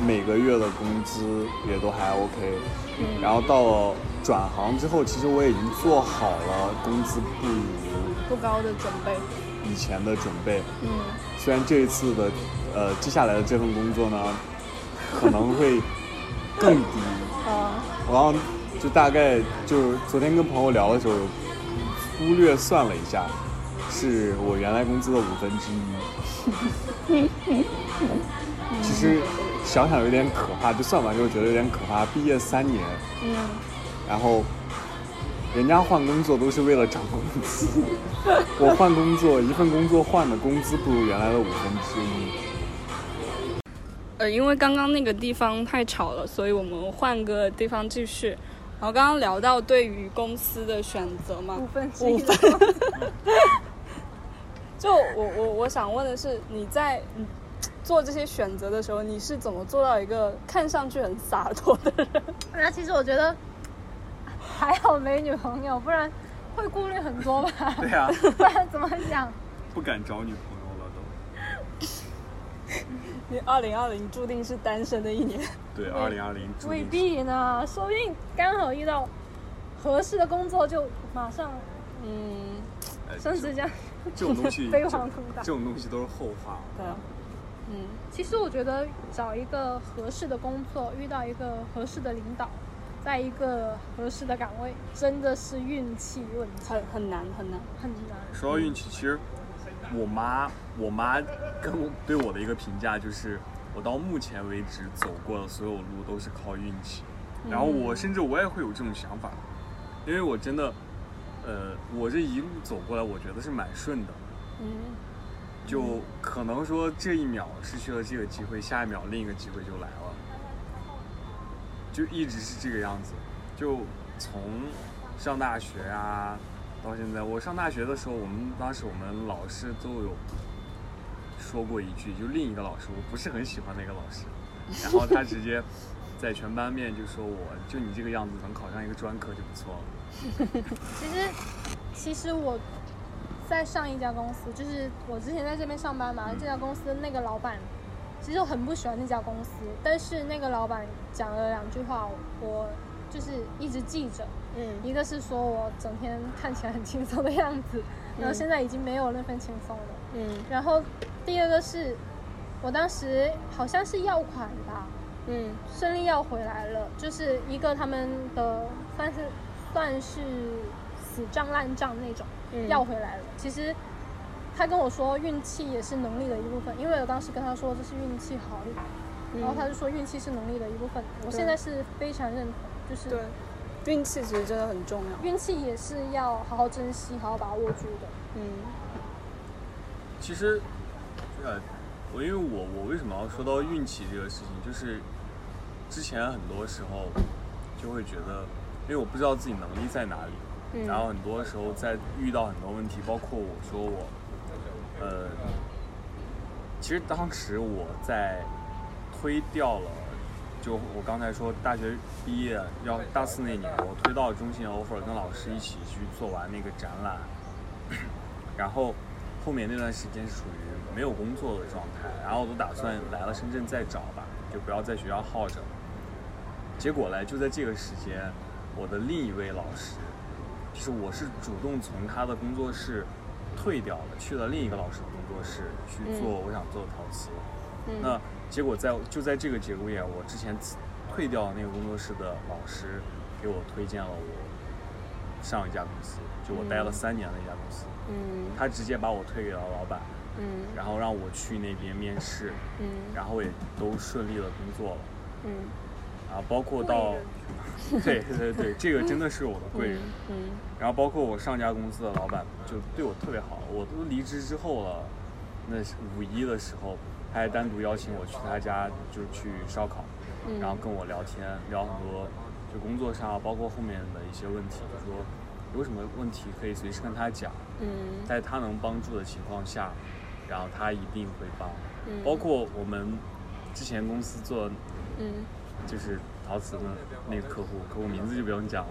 每个月的工资也都还 OK，然后到了转行之后，其实我已经做好了工资不高的准备。以前的准备，虽然这一次的接下来的这份工作呢可能会更低然后就大概就是昨天跟朋友聊的时候忽略算了一下，是我原来工资的1/5。其实想想有点可怕，就算完之后觉得有点可怕，毕业3年，然后人家换工作都是为了涨工资，我换工作一份工作换的工资不如原来的1/5。因为刚刚那个地方太吵了，所以我们换个地方继续。然后刚刚聊到对于公司的选择嘛，5分。就我想问的是，你在做这些选择的时候，你是怎么做到一个看上去很洒脱的人？那其实我觉得。还好没女朋友，不然会顾虑很多吧。对啊，不然怎么想？不敢找女朋友了都。你2020注定是单身的一年。对，2020未必呢，说不定刚好遇到合适的工作就马上升职加薪。这种东西，飞黄腾达，这种东西都是后话。对，其实我觉得找一个合适的工作，遇到一个合适的领导，在一个合适的岗位，真的是运气问题，很难。说到运气，其实我妈跟我对我的一个评价就是，我到目前为止走过的所有路都是靠运气。然后我甚至也会有这种想法，因为我真的，我这一路走过来，我觉得是蛮顺的。就可能说这一秒失去了这个机会，下一秒另一个机会就来了，就一直是这个样子。就从上大学啊到现在，我上大学的时候，我们老师都有说过一句，就另一个老师，我不是很喜欢那个老师，然后他直接在全班面就说我，就你这个样子能考上一个专科就不错了。其实我在上一家公司，就是我之前在这边上班嘛，这家公司那个老板，其实我很不喜欢那家公司，但是那个老板讲了两句话，我就是一直记着。一个是说我整天看起来很轻松的样子，然后现在已经没有那份轻松了。然后第二个是，我当时好像是要款吧，顺利要回来了，就是一个他们的算是死账烂账那种。要回来了。其实他跟我说运气也是能力的一部分，因为我当时跟他说这是运气好，然后他就说运气是能力的一部分。我现在是非常认同，就是对运气其实真的很重要，运气也是要好好珍惜好好把握住的。其实因为我为什么要说到运气这个事情，就是之前很多时候就会觉得，因为我不知道自己能力在哪里，然后很多时候在遇到很多问题，包括我说我，其实当时我在推掉了，就我刚才说大学毕业要大四那年，我推到中信 offer 跟老师一起去做完那个展览，然后后面那段时间是属于没有工作的状态，然后我都打算来了深圳再找吧，就不要在学校耗着。结果来就在这个时间，我的另一位老师。就是我是主动从他的工作室退掉了，去了另一个老师的工作室去做我想做的陶瓷。那结果就在这个节骨眼，我之前退掉的那个工作室的老师给我推荐了我上一家公司，就我待了3年的一家公司。他直接把我推给了老板，然后让我去那边面试，然后也都顺利的工作了。包括到对，这个真的是我的贵人。然后包括我上家公司的老板就对我特别好，我都离职之后了，那5.1的时候他还单独邀请我去他家，就是去烧烤，然后跟我聊天，聊很多就工作上包括后面的一些问题，就说有什么问题可以随时跟他讲，在他能帮助的情况下，然后他一定会帮。包括我们之前公司做就是陶瓷的那个客户名字就不用讲了。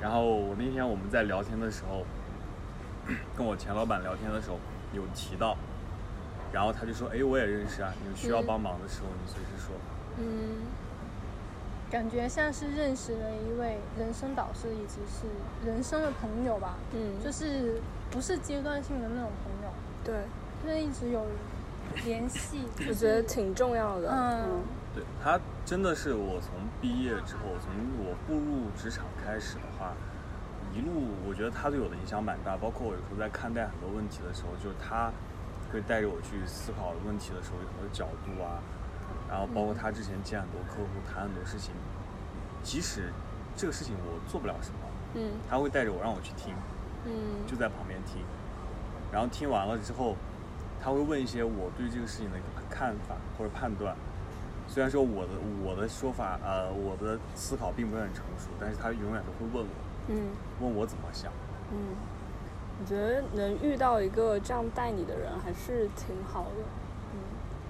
然后我那天我们在聊天的时候，跟我前老板聊天的时候有提到，然后他就说：“哎，我也认识啊，你需要帮忙的时候你随时说。”感觉像是认识了一位人生导师，以及是人生的朋友吧。就是不是阶段性的那种朋友，对，就是一直有联系，我觉得挺重要的。对，他真的是我从毕业之后，从我步入职场开始的话，一路我觉得他对我的影响蛮大。包括我有时候在看待很多问题的时候，就是他会带着我去思考问题的时候有很多角度啊，然后包括他之前见很多客户，谈很多事情，即使这个事情我做不了什么，他会带着我让我去听，就在旁边听，然后听完了之后，他会问一些我对这个事情的看法或者判断。虽然说我的说法，我的思考并不是很成熟，但是他永远都会问我，问我怎么想。我觉得能遇到一个这样带你的人还是挺好的。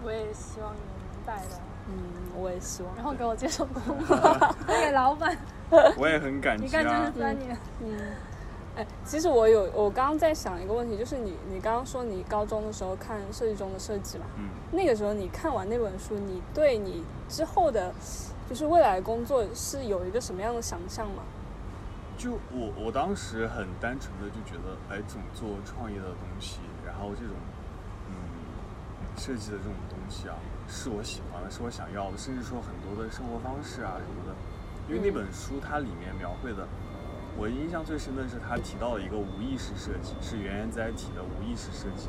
我也希望你能带的。我也希望。然后给我介绍工作，给老板。我也很感激啊。你干就是3年。其实我刚刚在想一个问题，就是你刚刚说你高中的时候看《设计中的设计》嘛，那个时候你看完那本书，你对你之后的，就是未来工作是有一个什么样的想象吗？就我当时很单纯的就觉得，哎，这种做创业的东西，然后这种设计的这种东西啊，是我喜欢的，是我想要的，甚至说很多的生活方式啊什么的。因为那本书它里面描绘的，我印象最深的是他提到了一个无意识设计，是原研在提的无意识设计。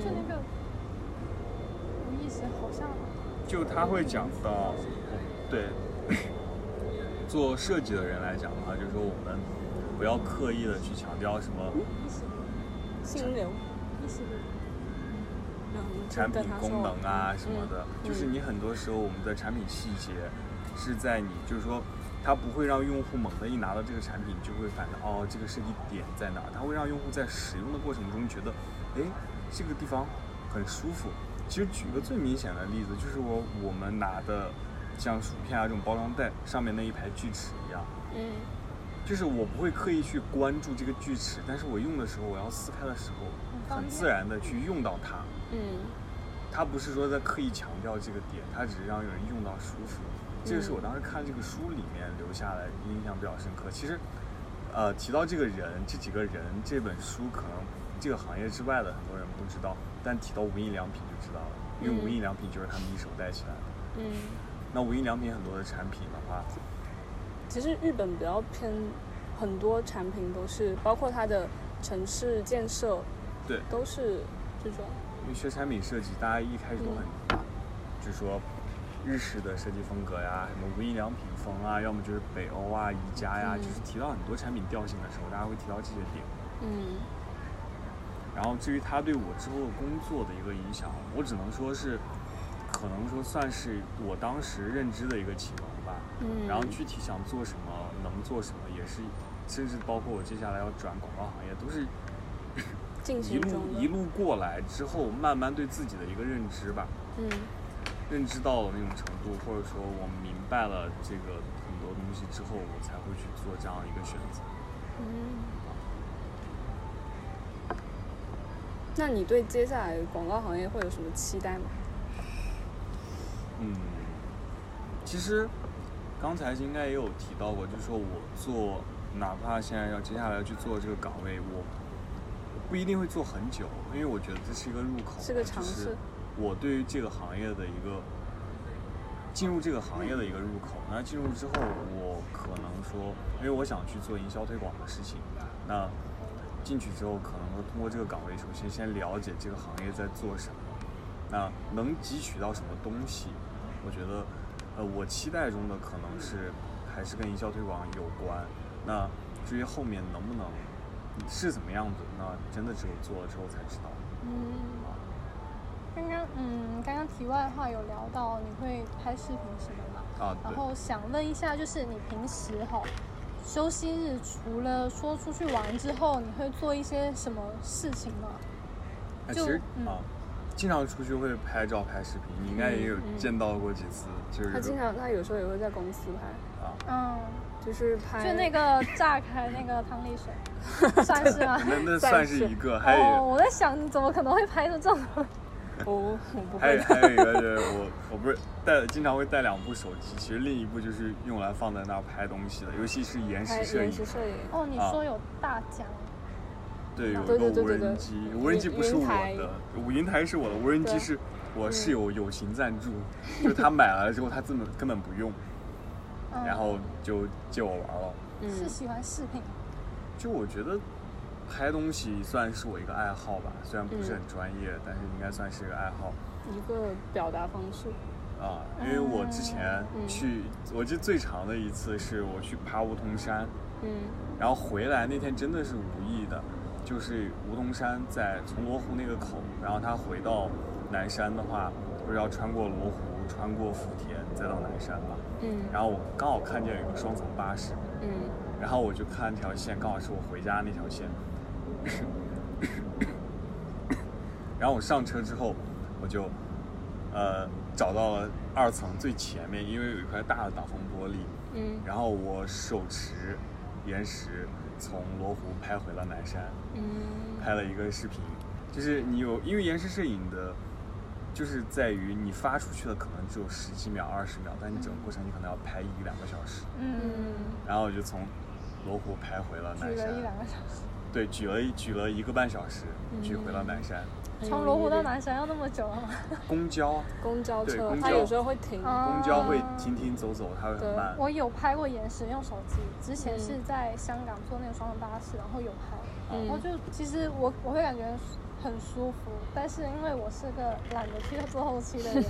就那个无意识好像。就他会讲到，对。做设计的人来讲的话，就是说我们不要刻意的去强调什么性能、产品功能啊什么的，就是你很多时候我们的产品细节是在你，就是说它不会让用户猛地一拿到这个产品就会反正哦这个设计点在哪，它会让用户在使用的过程中觉得哎这个地方很舒服。其实举个最明显的例子，就是我们拿的。像薯片啊这种包装袋上面那一排锯齿一样，就是我不会刻意去关注这个锯齿，但是我用的时候，我要撕开的时候，很自然的去用到它。它不是说在刻意强调这个点，它只是让人用到舒服。这个是我当时看这个书里面留下来印象比较深刻。其实，提到这个人，这几个人，这本书可能这个行业之外的很多人不知道，但提到无印良品就知道了，因为无印良品就是他们一手带起来的。那无印良品很多的产品的话，其实日本比较偏，很多产品都是包括它的城市建设，对，都是这种。因为学产品设计，大家一开始都很，就是说日式的设计风格呀，什么无印良品风啊，要么就是北欧啊、宜家呀，就是提到很多产品调性的时候，大家会提到这些点。然后至于它对我之后工作的一个影响，我只能说是。可能说算是我当时认知的一个启蒙吧，然后具体想做什么能做什么也是，甚至包括我接下来要转广告行业都是一路过来之后慢慢对自己的一个认知吧，认知到了那种程度，或者说我明白了这个很多东西之后，我才会去做这样一个选择。那你对接下来广告行业会有什么期待吗？其实刚才应该也有提到过，就是说我做，哪怕现在要接下来去做这个岗位，我不一定会做很久，因为我觉得这是一个入口，是个尝试。就是我对于这个行业的一个进入这个行业的一个入口，那进入之后，我可能说，因为我想去做营销推广的事情，那进去之后可能通过这个岗位，首先先了解这个行业在做什么。那能汲取到什么东西？我觉得，我期待中的可能是还是跟营销推广有关。那至于后面能不能是怎么样子，那真的只有做了之后才知道。刚刚题外话有聊到你会拍视频什么嘛？然后想问一下，就是你平时休息日除了说出去玩之后，你会做一些什么事情吗？经常出去会拍照拍视频，你应该也有见到过几次。就是他有时候也会在公司拍就是拍那个炸开那个汤力水，算是吗？那算是一个。还有我在想你怎么可能会拍出这种？我不会。还有一个就是我不是经常会带2部手机，其实另一部就是用来放在那儿拍东西的，尤其是延时摄影。你说有大奖。对，有一个无人机，无人机不是我的，云台是我的，无人机是我室友友情赞助，就他买来了之后他根本不用，然后就借我玩了。是喜欢视频？就我觉得拍东西算是我一个爱好吧，虽然不是很专业，但是应该算是一个爱好，一个表达方式。因为我之前去，我记得最长的一次是我去爬梧桐山，然后回来那天真的是无意的。就是梧桐山在从罗湖那个口，然后它回到南山的话，不是要穿过罗湖，穿过福田，再到南山嘛。然后我刚好看见有一个双层巴士，然后我就看那条线，刚好是我回家那条线。然后我上车之后，我就找到了2层最前面，因为有一块大的挡风玻璃。然后我手持岩石。从罗湖拍回了南山，拍了一个视频。就是你有，因为延时摄影的，就是在于你发出去的可能只有10几秒、20秒，但你整个过程你可能要拍1、2个小时。然后我就从罗湖徘徊了南山，举了1-2个小时。对，举了1个半小时，举回了南山。从罗湖到南山要那么久了吗？公交车，它有时候会停，公交会停走走，它会很慢。我有拍过延时，用手机。之前是在香港坐那个双人巴士，然后有拍，然后就其实我会感觉很舒服，但是因为我是个懒得去做后期的人，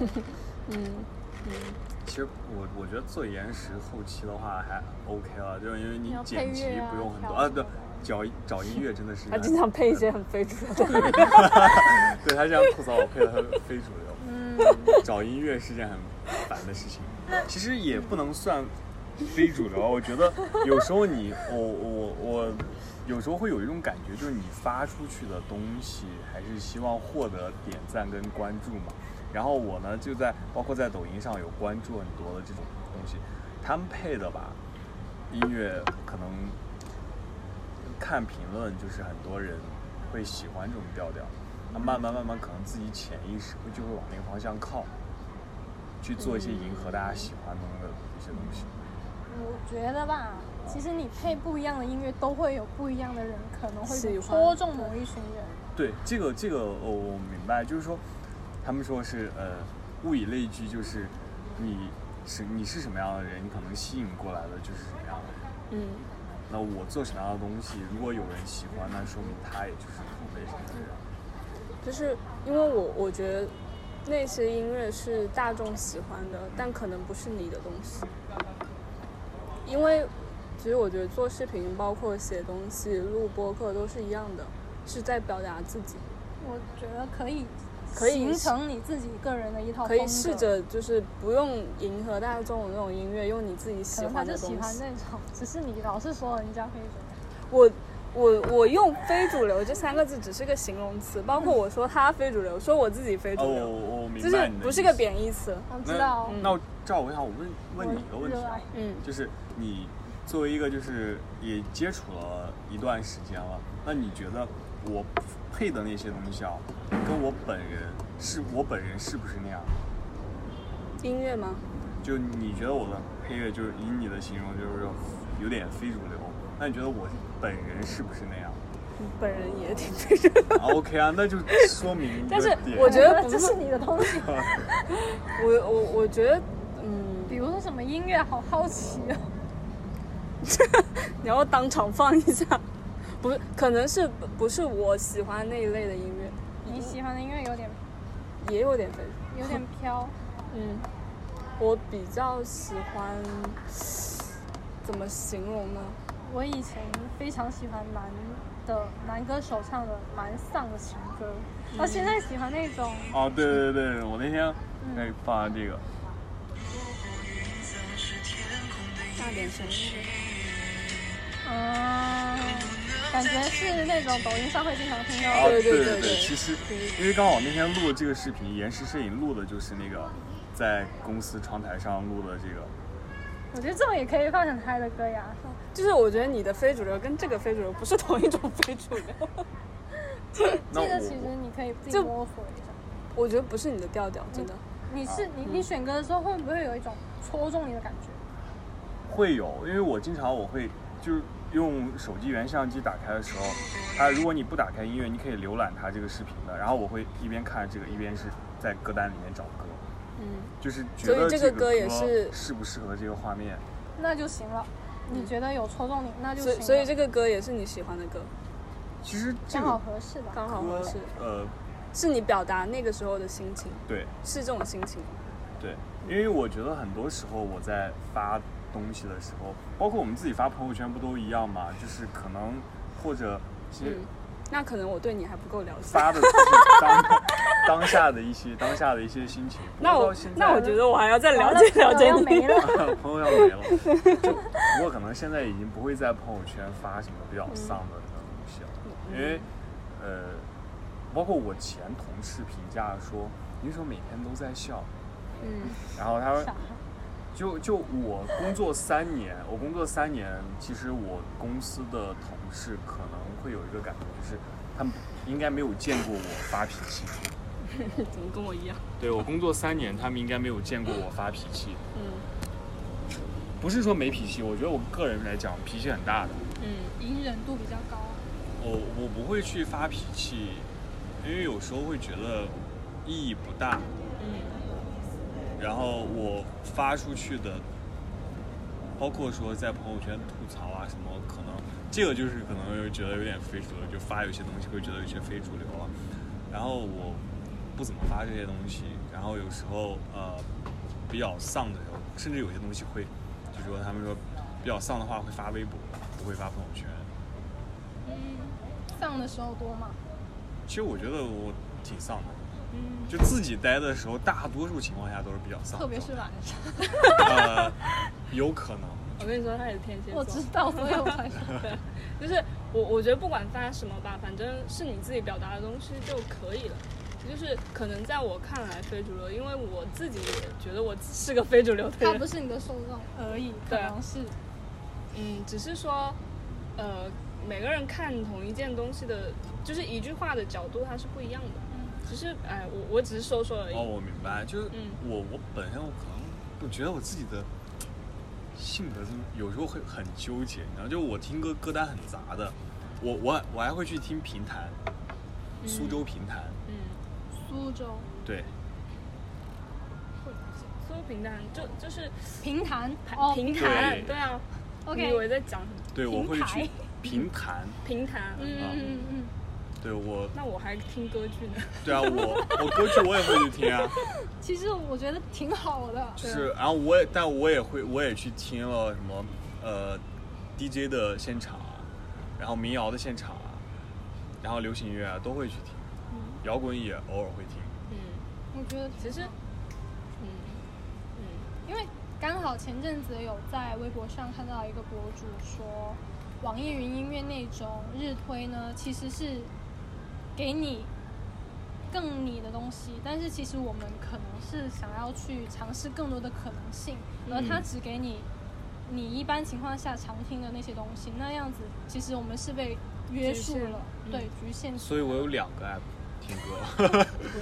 其实我觉得做延时后期的话还 OK 了，就是因为你剪辑不用很多啊，对。找音乐真的是，他经常配一些很非主流的音乐，对，他这样吐槽我配的很非主流。找音乐是件很烦的事情，其实也不能算非主流。我觉得有时候我有时候会有一种感觉，就是你发出去的东西还是希望获得点赞跟关注嘛。然后我呢就包括在抖音上有关注很多的这种东西，他们配的吧，音乐可能。看评论就是很多人会喜欢这种调调，那慢慢可能自己潜意识就会往那个方向靠，去做一些迎合大家喜欢的一些东西。我觉得吧，其实你配不一样的音乐，都会有不一样的人可能会戳中某一群人。对，这个我明白，就是说，他们说是物以类聚，就是你是什么样的人，你可能吸引过来的就是什么样的人。那我做什么样的东西，如果有人喜欢，那说明他也就是同类型的人。就是因为我觉得那些音乐是大众喜欢的，但可能不是你的东西。因为其实我觉得做视频，包括写东西、录播客都是一样的，是在表达自己。我觉得可以形成你自己个人的一套风格，可以试着就是不用迎合大众那种音乐，用你自己喜欢的东西。可能他就喜欢那种，只是你老是说人家非主流。我用非主流这3个字只是个形容词，包括我说他非主流，说我自己非主流，我明白，就是不是个贬义词。我知道。那照我想，我问你一个问题，就是你作为一个就是也接触了一段时间了，那你觉得？我配的那些东西啊，跟我本人是不是那样？音乐吗？就你觉得我的配乐就是以你的形容就是有点非主流，那你觉得我本人是不是那样？你本人也挺非主流。OK 啊，那就说明。但是我觉得这是你的东西。我觉得比如说什么音乐，好好奇啊！你要当场放一下。不是，可能是不是我喜欢那一类的音乐？你喜欢的音乐也有点非主流，有点飘。我比较喜欢，怎么形容呢？我以前非常喜欢男歌手唱的蛮丧的情歌，我现在喜欢那种。哦，对，我那天在发这个。大点声音。感觉是那种抖音上会经常听到的。对，其实因为刚好那天录这个视频，延时摄影录的就是那个在公司窗台上录的这个。我觉得这种也可以放很嗨的歌呀。就是我觉得你的非主流跟这个非主流不是同一种非主流。这个其实你可以自己摸索一下。我觉得不是你的调调，真的。你选歌的时候会不会有一种戳中你的感觉？会有，因为我经常我会就是。用手机原相机打开的时候，它如果你不打开音乐，你可以浏览它这个视频的。然后我会一边看这个，一边是在歌单里面找歌，就是觉得这个歌也是适不适合这个画面，那就行了。你觉得有戳中你，那就行了。所以这个歌也是你喜欢的歌，其实刚好合适吧，刚好合适。是你表达那个时候的心情，对，是这种心情，对。因为我觉得很多时候我在发。东西的时候，包括我们自己发朋友圈不都一样吗？就是可能或者其实、那可能我对你还不够了解，发的当下的一些心情。那我觉得我还要再了解了解你。朋友要没了，不过可能现在已经不会在朋友圈发什么比较丧的那种东西了，因为包括我前同事评价说，你说每天都在笑，然后他说。就我工作三年，其实我公司的同事可能会有一个感觉，就是他们应该没有见过我发脾气。怎么跟我一样？对，我工作3年，他们应该没有见过我发脾气。不是说没脾气，我觉得我个人来讲脾气很大的，隐忍度比较高。我不会去发脾气，因为有时候会觉得意义不大，然后我发出去的，包括说在朋友圈吐槽啊什么，可能这个就是可能又觉得有点非主流，就发有些东西会觉得有些非主流啊。然后我不怎么发这些东西，然后有时候比较丧的时候，甚至有些东西会，就说他们说比较丧的话会发微博，不会发朋友圈。丧的时候多吗？其实我觉得我挺丧的。就自己待的时候，大多数情况下都是比较丧，特别是晚上。有可能。我跟你说，他也是天蝎座。我知道，所以我才说。就是我觉得不管发什么吧，反正是你自己表达的东西就可以了。就是可能在我看来非主流，因为我自己也觉得我是个非主流的人。他不是你的受众而已，可能是。只是说，每个人看同一件东西的，就是一句话的角度，它是不一样的。只是我只是说而已。我明白，就是我本身我可能我觉得我自己的性格有时候会很纠结，然后就我听歌单很杂的，我还会去听评弹，苏州评弹。苏州。对。苏州评弹就是评弹。评弹，对啊。OK。以为在讲什么？对，我会去评弹。评弹。对我，那我还听歌剧呢。对啊，我歌剧我也会去听啊。其实我觉得挺好的。就是，然后我也去听了什么DJ 的现场，然后民谣的现场，然后流行乐啊都会去听，摇滚也偶尔会听。我觉得其实，因为刚好前阵子有在微博上看到一个博主说，网易云音乐那种日推呢，其实是。给你更你的东西，但是其实我们可能是想要去尝试更多的可能性，而它只给你一般情况下常听的那些东西，那样子其实我们是被约束了，对，局限。所以我有两个 app 听歌。我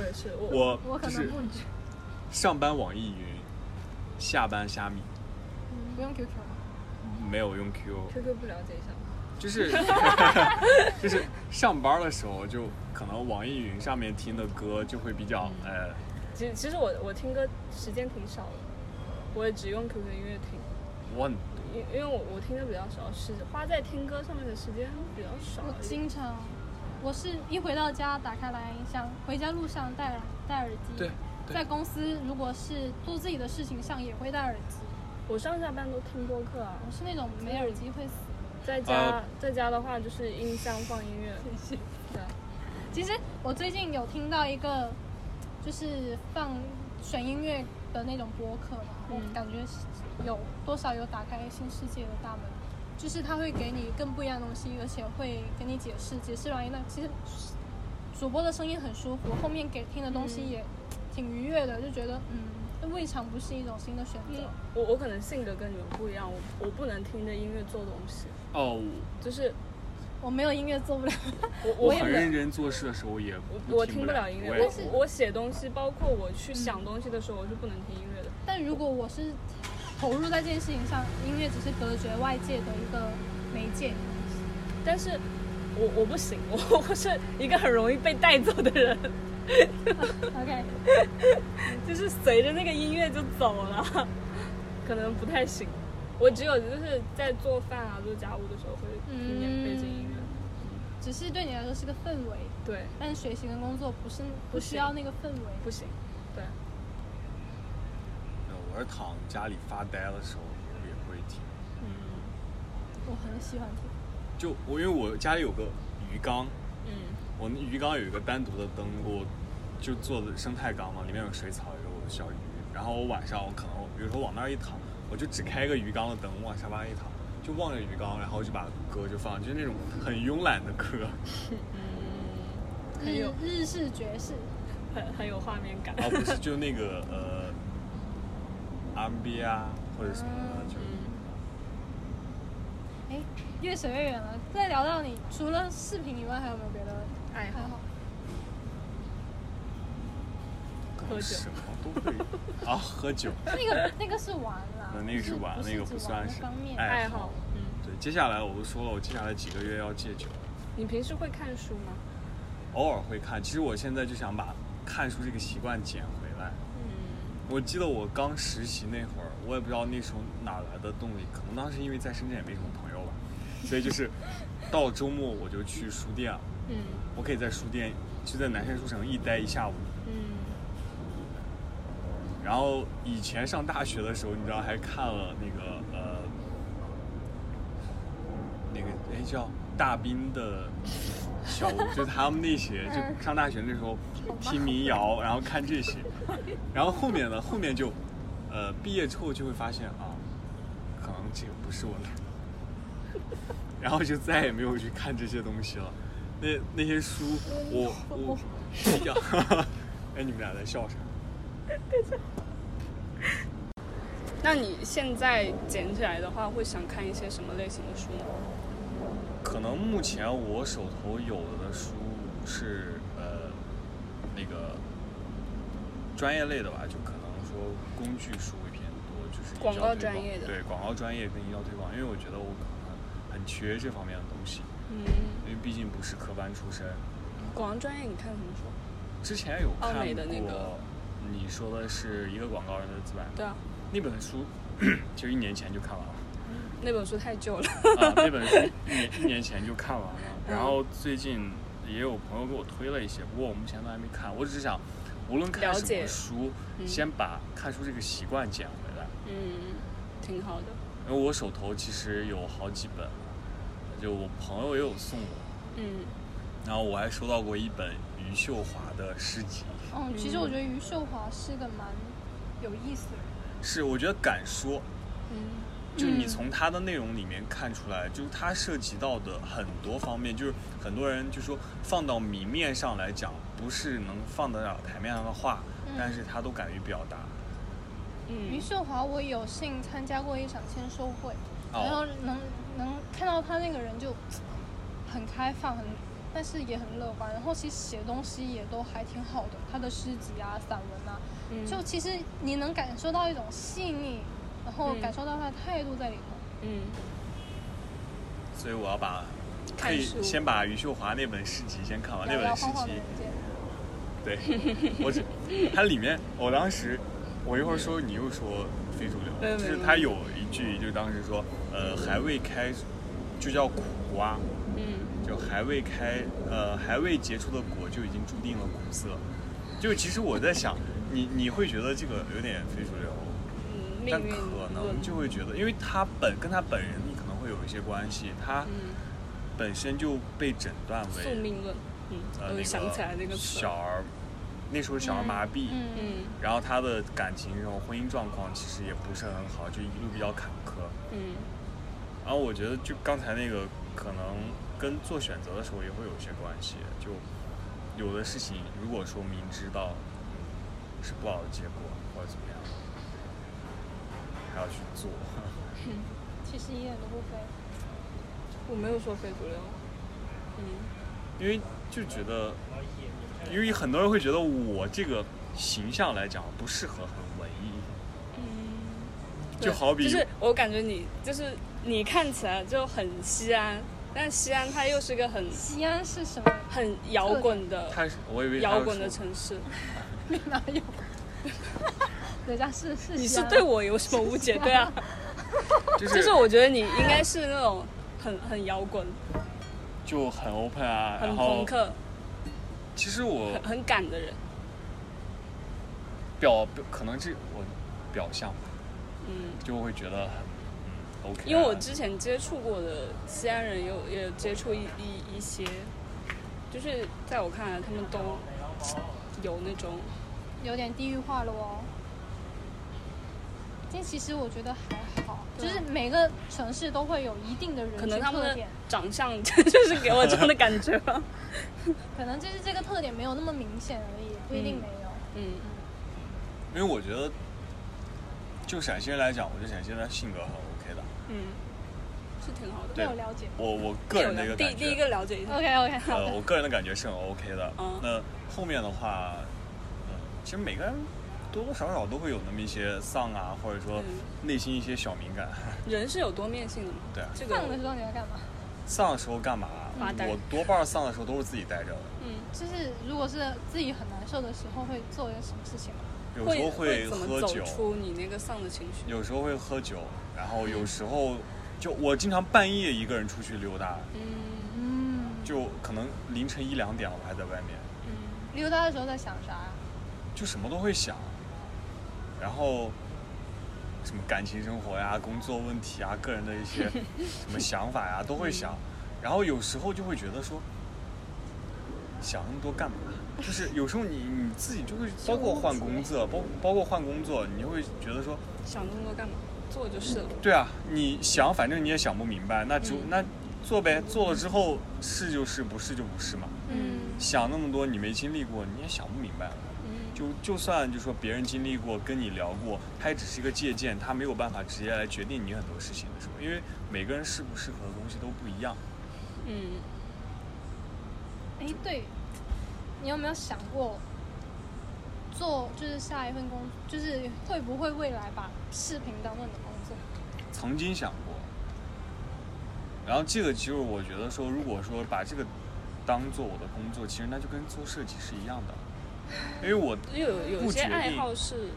也是，我可能不止。上班网易云，下班虾米。不用 QQ 吗？没有用 QQ 不了解一下吗？就是上班的时候，就可能网易云上面听的歌就会比较其实我听歌时间挺少的，我也只用 QQ 音乐听。因为我听的比较少，是花在听歌上面的时间比较少。我经常，我是一回到家打开蓝牙音箱，回家路上戴耳机，对，在公司如果是做自己的事情上也会戴耳机。我上下班都听播客啊，我是那种没耳机会死。在家的话就是音箱放音乐。谢谢。对，其实我最近有听到一个就是放选音乐的那种播客嘛，我感觉有多少有打开新世界的大门，就是它会给你更不一样的东西，而且会给你解释完一段，其实主播的声音很舒服，后面给听的东西也挺愉悦的，就觉得未尝不是一种新的选择。我可能性格跟你们不一样，我不能听着音乐做东西。就是我没有音乐做不了。我很认真做事的时候也我听不了音乐，但是我写东西，包括我去想东西的时候，我是不能听音乐的。但如果我是投入在这件事情上，音乐只是隔绝外界的一个媒介。但是我不行，我是一个很容易被带走的人。OK， 就是随着那个音乐就走了，可能不太行。我只有就是在做饭啊、做家务的时候会听点背景音乐，只是对你来说是个氛围。对，但是学习跟工作不需要那个氛围，不行。对。我是躺家里发呆的时候也会听。我很喜欢听。就我因为我家里有个鱼缸。我那鱼缸有一个单独的灯，我就做的生态缸嘛，里面有水草，有我的小鱼。然后我晚上我可能比如说往那儿一躺，我就只开一个鱼缸的灯，往沙发一躺，就望着鱼缸，然后就把歌就放，就是那种很慵懒的歌。很有日式爵士，很有画面感。不是，就那个R&B 啊或者什么的，越扯越远了。再聊到你除了视频以外还有没有别的爱好？可喝酒什么都会啊，喝酒那个是玩了，那个是玩，那个不算是爱好。嗯，对，接下来我都说了，我接下来几个月要戒酒。你平时会看书吗？偶尔会看，其实我现在就想把看书这个习惯捡回来。我记得我刚实习那会儿，我也不知道那时候哪来的动力，可能当时因为在深圳也没什么朋友吧，所以就是到周末我就去书店。嗯，我可以在书店，就在南山书城一待一下午。嗯，然后以前上大学的时候，你知道还看了那个叫大兵的小，就他们那些，就上大学那时候听民谣，然后看这些，然后后面就，毕业之后就会发现啊，可能这个不是我的，然后就再也没有去看这些东西了。那些书，我笑，哎，你们俩在笑啥？那你现在捡起来的话，会想看一些什么类型的书呢？可能目前我手头有的书是那个专业类的吧，就可能说工具书会偏多，就是广告专业的，对，广告专业跟营销推广，因为我觉得我可能很缺这方面的东西。因为毕竟不是科班出身。广告专业你看什么书？之前有看过奥美的那个，你说的是一个广告人的自白。对啊，那本书就一年前就看完了。那本书太旧了。啊，那本书一年前就看完了。然后最近也有朋友给我推了一些，不过我目前都还没看。我只是想，无论看什么书，先把看书这个习惯捡回来。嗯，挺好的。因为我手头其实有好几本。就我朋友也有送我，嗯，然后我还收到过一本余秀华的诗集。嗯，其实我觉得余秀华是个蛮有意思的人。是，我觉得敢说，嗯，就你从他的内容里面看出来，就是他涉及到的很多方面，就是很多人就说放到明面上来讲，不是能放得了台面上的话，但是他都敢于表达。嗯，余秀华，我有幸参加过一场签售会，然后能看到他那个人就很开放，但是也很乐观，然后其实写东西也都还挺好的，他的诗集啊散文啊，就其实你能感受到一种细腻，然后感受到他的态度在里头。嗯，所以我要可以先把余秀华那本诗集先看完。那本诗集，对，它里面，我当时我一会儿说你又说非主流，就是他有一句，就当时说还未开就叫苦瓜，就还未结出的果就已经注定了苦涩。就其实我在想，你会觉得这个有点非主流，但可能就会觉得，因为他跟他本人你可能会有一些关系，他本身就被诊断为宿命论。我想起来那个词，那时候小儿麻痹，然后他的感情这种婚姻状况其实也不是很好，就一路比较坎坷。然后我觉得就刚才那个可能跟做选择的时候也会有些关系，就有的事情如果说明知道是不好的结果或者怎么样，还要去做。其实一点都不非，我没有说非主流。因为就觉得。因为很多人会觉得我这个形象来讲不适合很文艺，就好比就是我感觉你就是你看起来就很西安，但西安它又是个很西安是什么很摇滚的，我以为摇滚的城市，你哪有？人家是你是对我有什么误解？对啊，就是我觉得你应该是那种很摇滚，就很 open 啊，很朋克。其实我很敢的人，可能是我表象吧，就会觉得很 OK。因为我之前接触过的西安人也接触一些，就是在我看来，他们都有那种有点地域化了哦。但其实我觉得还好，就是每个城市都会有一定的人群特点，可能他们的长相就是给我这样的感觉吧。可能就是这个特点没有那么明显而已，不一定没有。因为我觉得，就陕西人来讲，我觉得陕西人的性格很 OK 的。是挺好的。对，有了解。我个人的一个感觉，第一个了解一下。OK OK。我个人的感觉是很 OK 的。那后面的话，其实每个人多多少少都会有那么一些丧啊，或者说内心一些小敏感。人是有多面性的嘛？对啊。这个丧的时候你要干嘛？丧的时候干嘛？我多半丧的时候都是自己待着的。嗯，就是如果是自己很难受的时候，会做一些什么事情吗？有时候会喝酒。怎么走出你那个丧的情绪？有时候会喝酒，然后有时候就我经常半夜一个人出去溜达。嗯，就可能凌晨1、2点我还在外面。嗯，溜达的时候在想啥？就什么都会想，然后什么感情生活呀、工作问题啊、个人的一些什么想法呀都会想，然后有时候就会觉得说，想那么多干嘛？就是有时候你自己就会，包括换工作，你就会觉得说，想那么多干嘛？做就是了。对啊，你想反正你也想不明白，那做呗，做了之后是就是，不是就不是嘛。嗯。想那么多你没经历过，你也想不明白了。就算就说别人经历过跟你聊过，他也只是一个借鉴，他没有办法直接来决定你很多事情的时候，因为每个人适不适合的东西都不一样。嗯。哎，对，你有没有想过做就是下一份工，就是会不会未来把视频当做你的工作？曾经想过，然后这个其实我觉得说，如果说把这个当做我的工作，其实那就跟做设计是一样的。因为我有些爱好是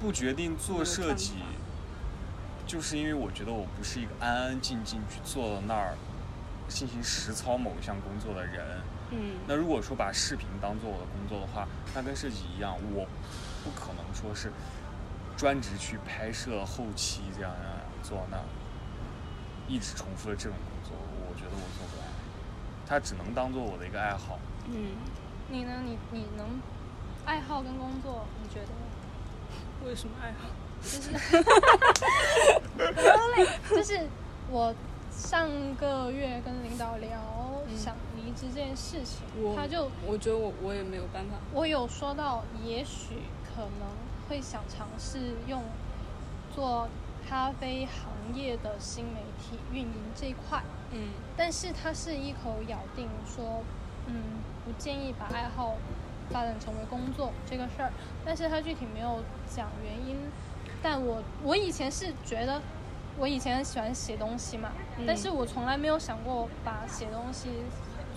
不决定做设计，就是因为我觉得我不是一个安安静静去坐到那儿进行实操某一项工作的人。嗯，那如果说把视频当做我的工作的话，那跟设计一样，我不可能说是专职去拍摄后期这样做那儿，一直重复的这种工作，我觉得我做不来，它只能当做我的一个爱好。嗯。你呢？你能爱好跟工作，你觉得为什么爱好？就是，就是我上个月跟领导聊想离职这件事情，我觉得我也没有办法。我有说到，也许可能会想尝试用做咖啡行业的新媒体运营这一块，但是它是一口咬定说，不建议把爱好发展成为工作这个事儿，但是他具体没有讲原因。但我以前是觉得，我以前很喜欢写东西嘛，但是我从来没有想过把写东西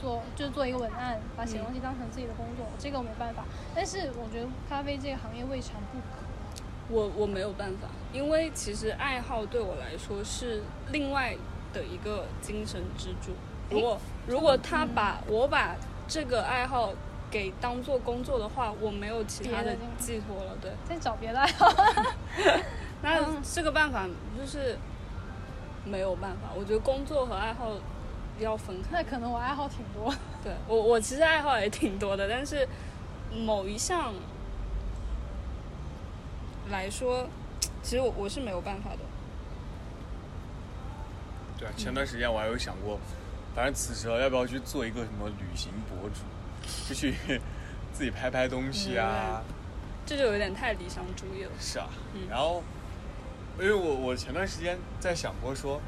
做一个文案，把写东西当成自己的工作，这个我没办法。但是我觉得咖啡这个行业未尝不可。我没有办法，因为其实爱好对我来说是另外的一个精神支柱。如果他把我把这个爱好给当做工作的话，我没有其他的寄托了。对，再找别的爱好。那这个办法就是没有办法，我觉得工作和爱好要分开。那可能我爱好挺多。对，我其实爱好也挺多的，但是某一项来说，其实我是没有办法的。对啊，前段时间我还有想过，反正此时要不要去做一个什么旅行博主，就去自己拍东西啊，这就有点太理想主义了。是啊，然后因为我前段时间在想过说，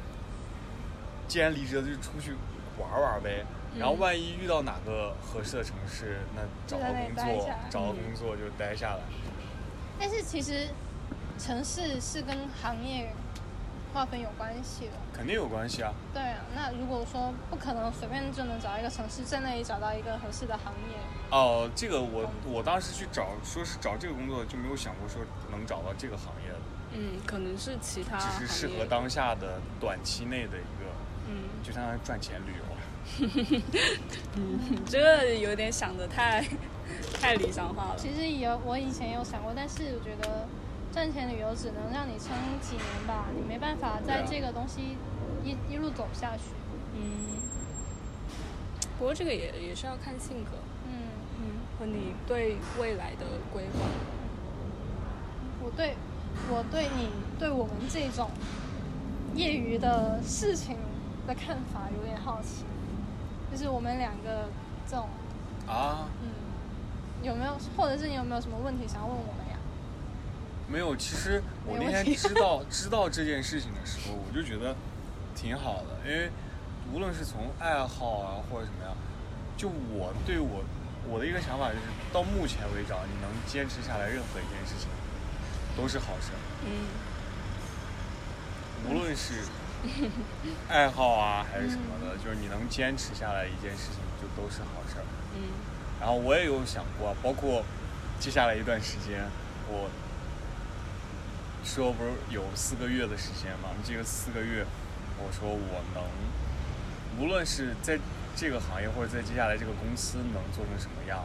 既然离职了就出去玩玩呗，然后万一遇到哪个合适的城市，那找到工作就待下来。但是其实城市是跟行业划分有关系的，肯定有关系啊。对啊，那如果说不可能随便就能找一个城市，在那里找到一个合适的行业。哦，这个我当时去找，说是找这个工作，就没有想过说能找到这个行业的。嗯，可能是其他行业，只是适合当下的短期内的一个，就相当于赚钱旅游。这个有点想的太理想化了。其实我以前有想过，但是我觉得，赚钱旅游只能让你撑几年吧，你没办法在这个东西一路走下去。嗯，不过这个也是要看性格，和你对未来的规划。我对你对我们这种业余的事情的看法有点好奇，就是我们两个这种有没有，或者是你有没有什么问题想要问我们？没有，其实我那天知道这件事情的时候，我就觉得挺好的，因为无论是从爱好啊或者什么样，就我对我我的一个想法就是，到目前为止，你能坚持下来任何一件事情，都是好事。无论是爱好啊还是什么的，就是你能坚持下来一件事情，就都是好事。然后我也有想过，包括接下来一段时间，我说不是有4个月的时间嘛？这个4个月，我说我能，无论是在这个行业或者在接下来这个公司能做成什么样，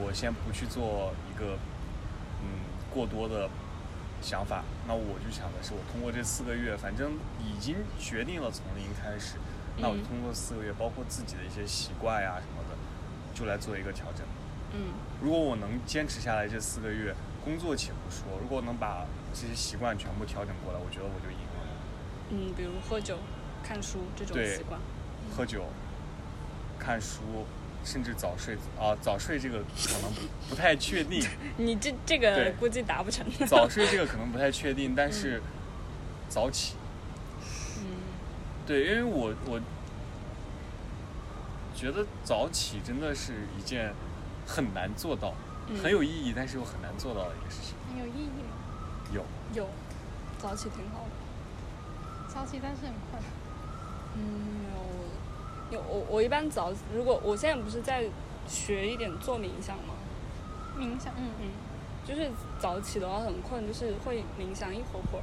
我先不去做一个过多的想法。那我就想的是，我通过这4个月，反正已经决定了从零开始，那我就通过4个月，包括自己的一些习惯呀什么的，就来做一个调整。如果我能坚持下来这4个月，工作且不说，如果能把这些习惯全部调整过来，我觉得我就赢了。比如喝酒、看书这种习惯。喝酒、看书，甚至早睡啊，早睡这个可能不太确定。你这个估计达不成。早睡这个可能不太确定，但是早起。对，因为我觉得早起真的是一件很难做到，很有意义，但是又很难做到的一个事情。很有意义吗？有，早起挺好的。早起但是很困。我一般早，如果我现在不是在学一点做冥想吗？冥想，就是早起的话很困，就是会冥想一会儿，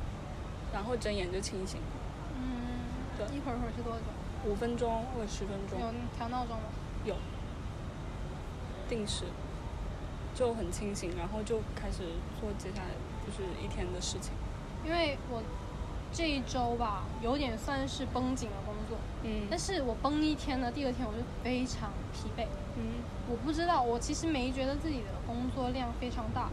然后睁眼就清醒。对，一会儿是多久？5分钟或者10分钟。有调闹钟吗？有，定时，就很清醒，然后就开始做接下来就是一天的事情。因为我这一周吧，有点算是绷紧了工作，但是我绷一天呢，第二天我就非常疲惫，我不知道，我其实没觉得自己的工作量非常大，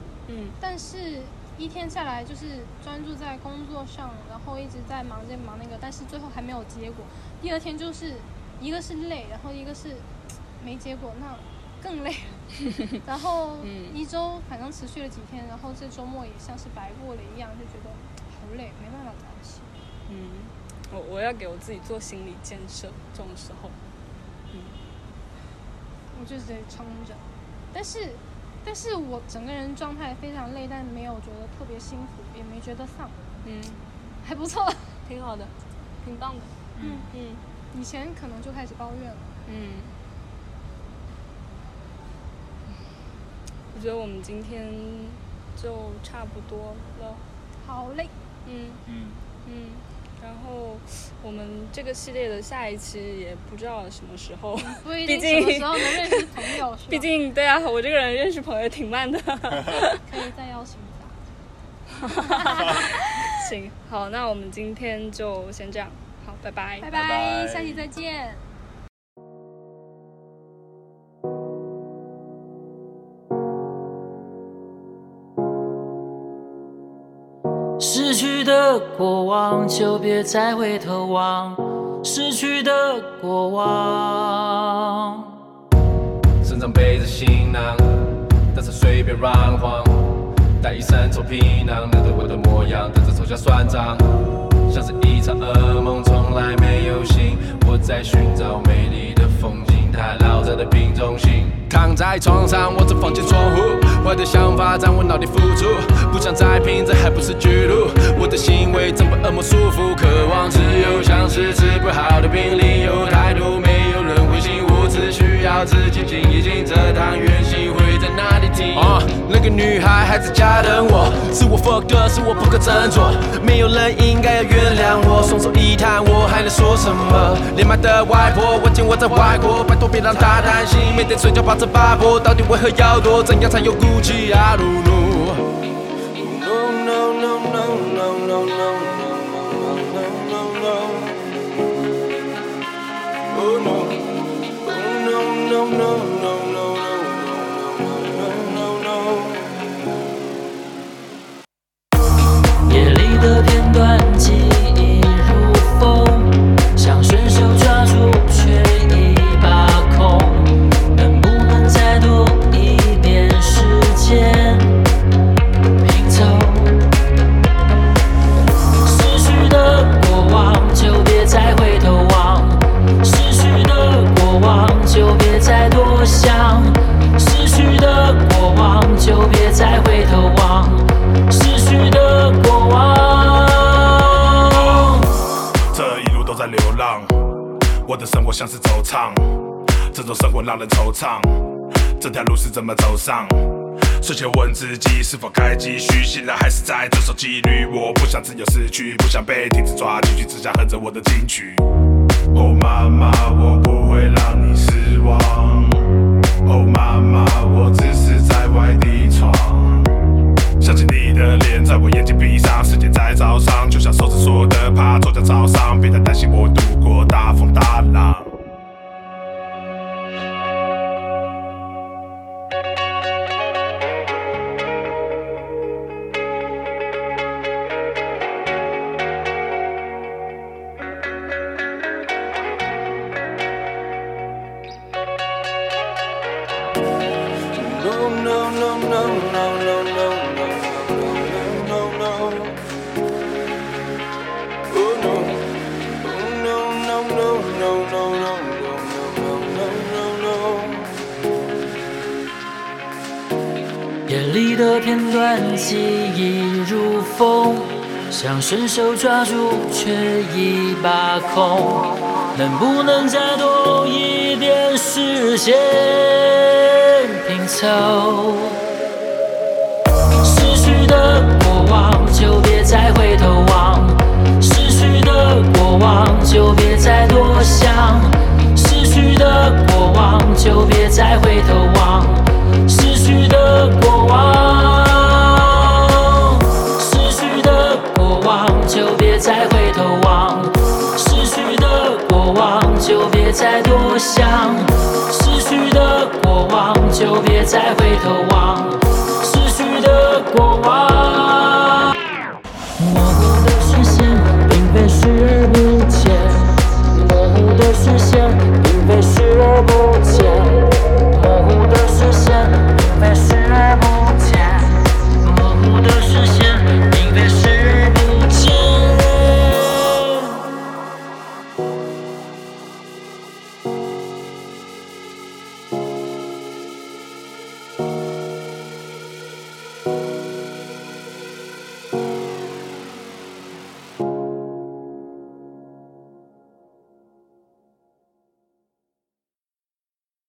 但是一天下来就是专注在工作上，然后一直在忙这忙那个，但是最后还没有结果，第二天就是一个是累，然后一个是没结果，那更累了。然后一周反正持续了几天，然后这周末也像是白过了一样，就觉得好累，没办法早起。我要给我自己做心理建设，这种时候，我就得撑着。但是我整个人状态非常累，但没有觉得特别辛苦，也没觉得丧，还不错，挺好的，挺棒的。以前可能就开始抱怨了。我觉得我们今天就差不多了。好嘞。然后我们这个系列的下一期也不知道什么时候，不一定什么时候能认识朋友。毕竟对啊，我这个人认识朋友挺慢的。可以再邀请一下。行，好，那我们今天就先这样。好，拜拜。拜拜，下期再见。逝去的过往就别再回头望，逝去的过往身上背着行囊，但是随便乱晃，带一身臭皮囊，那对我的模样等着手下算账，像是一场噩梦从来没有醒，我在寻找美丽的风景，它烙在了瓶中心，躺在床上我在房间窗户，坏的想法在我脑里付出，不想再拼，这还不是巨鹿，我的行为怎么恶魔束缚，渴望自由像是吃不好的饼，理由态度没有人会信，我只需要自己静一静，这趟远行会在哪里停，那个女孩还在家等我，是我 fucked up， 是我不可斟酌，没有人应该要原谅我，双手一摊我还能说什么，年迈的外婆我见我在外国，拜托别让她担心，每天睡觉把这发波，到底为何要躲，怎样才有骨气啊噜噜，夜里的片段记忆如风，想伸手抓住却已把控，能不能再多一点时间拼凑，逝去的过往就别再回头望，逝去的过往就别再多想。的生活像是惆怅，这种生活让人惆怅，这条路是怎么走上？睡前问自己是否该继续，醒来还是在这首几率。我不想自由失去，不想被停止抓进去，只想哼着我的金曲。哦妈妈，我不会让你失望。哦妈妈，我只是在外地闯。想起你的脸，在我眼睛闭上，时间在早上，就像手指说的，怕错脚早上，别再担心我度过大风大浪。夜里的片段记忆如风，想伸手抓住却已把控，能不能再多一点时间拼凑？失去的过往就别再回头望，失去的过往就别再多想，失去的过往就别再回头望，失去的过往，失去的过往就别再回头望，失去的过往就别再多想，失去的过往就别再回头望，失去的过往。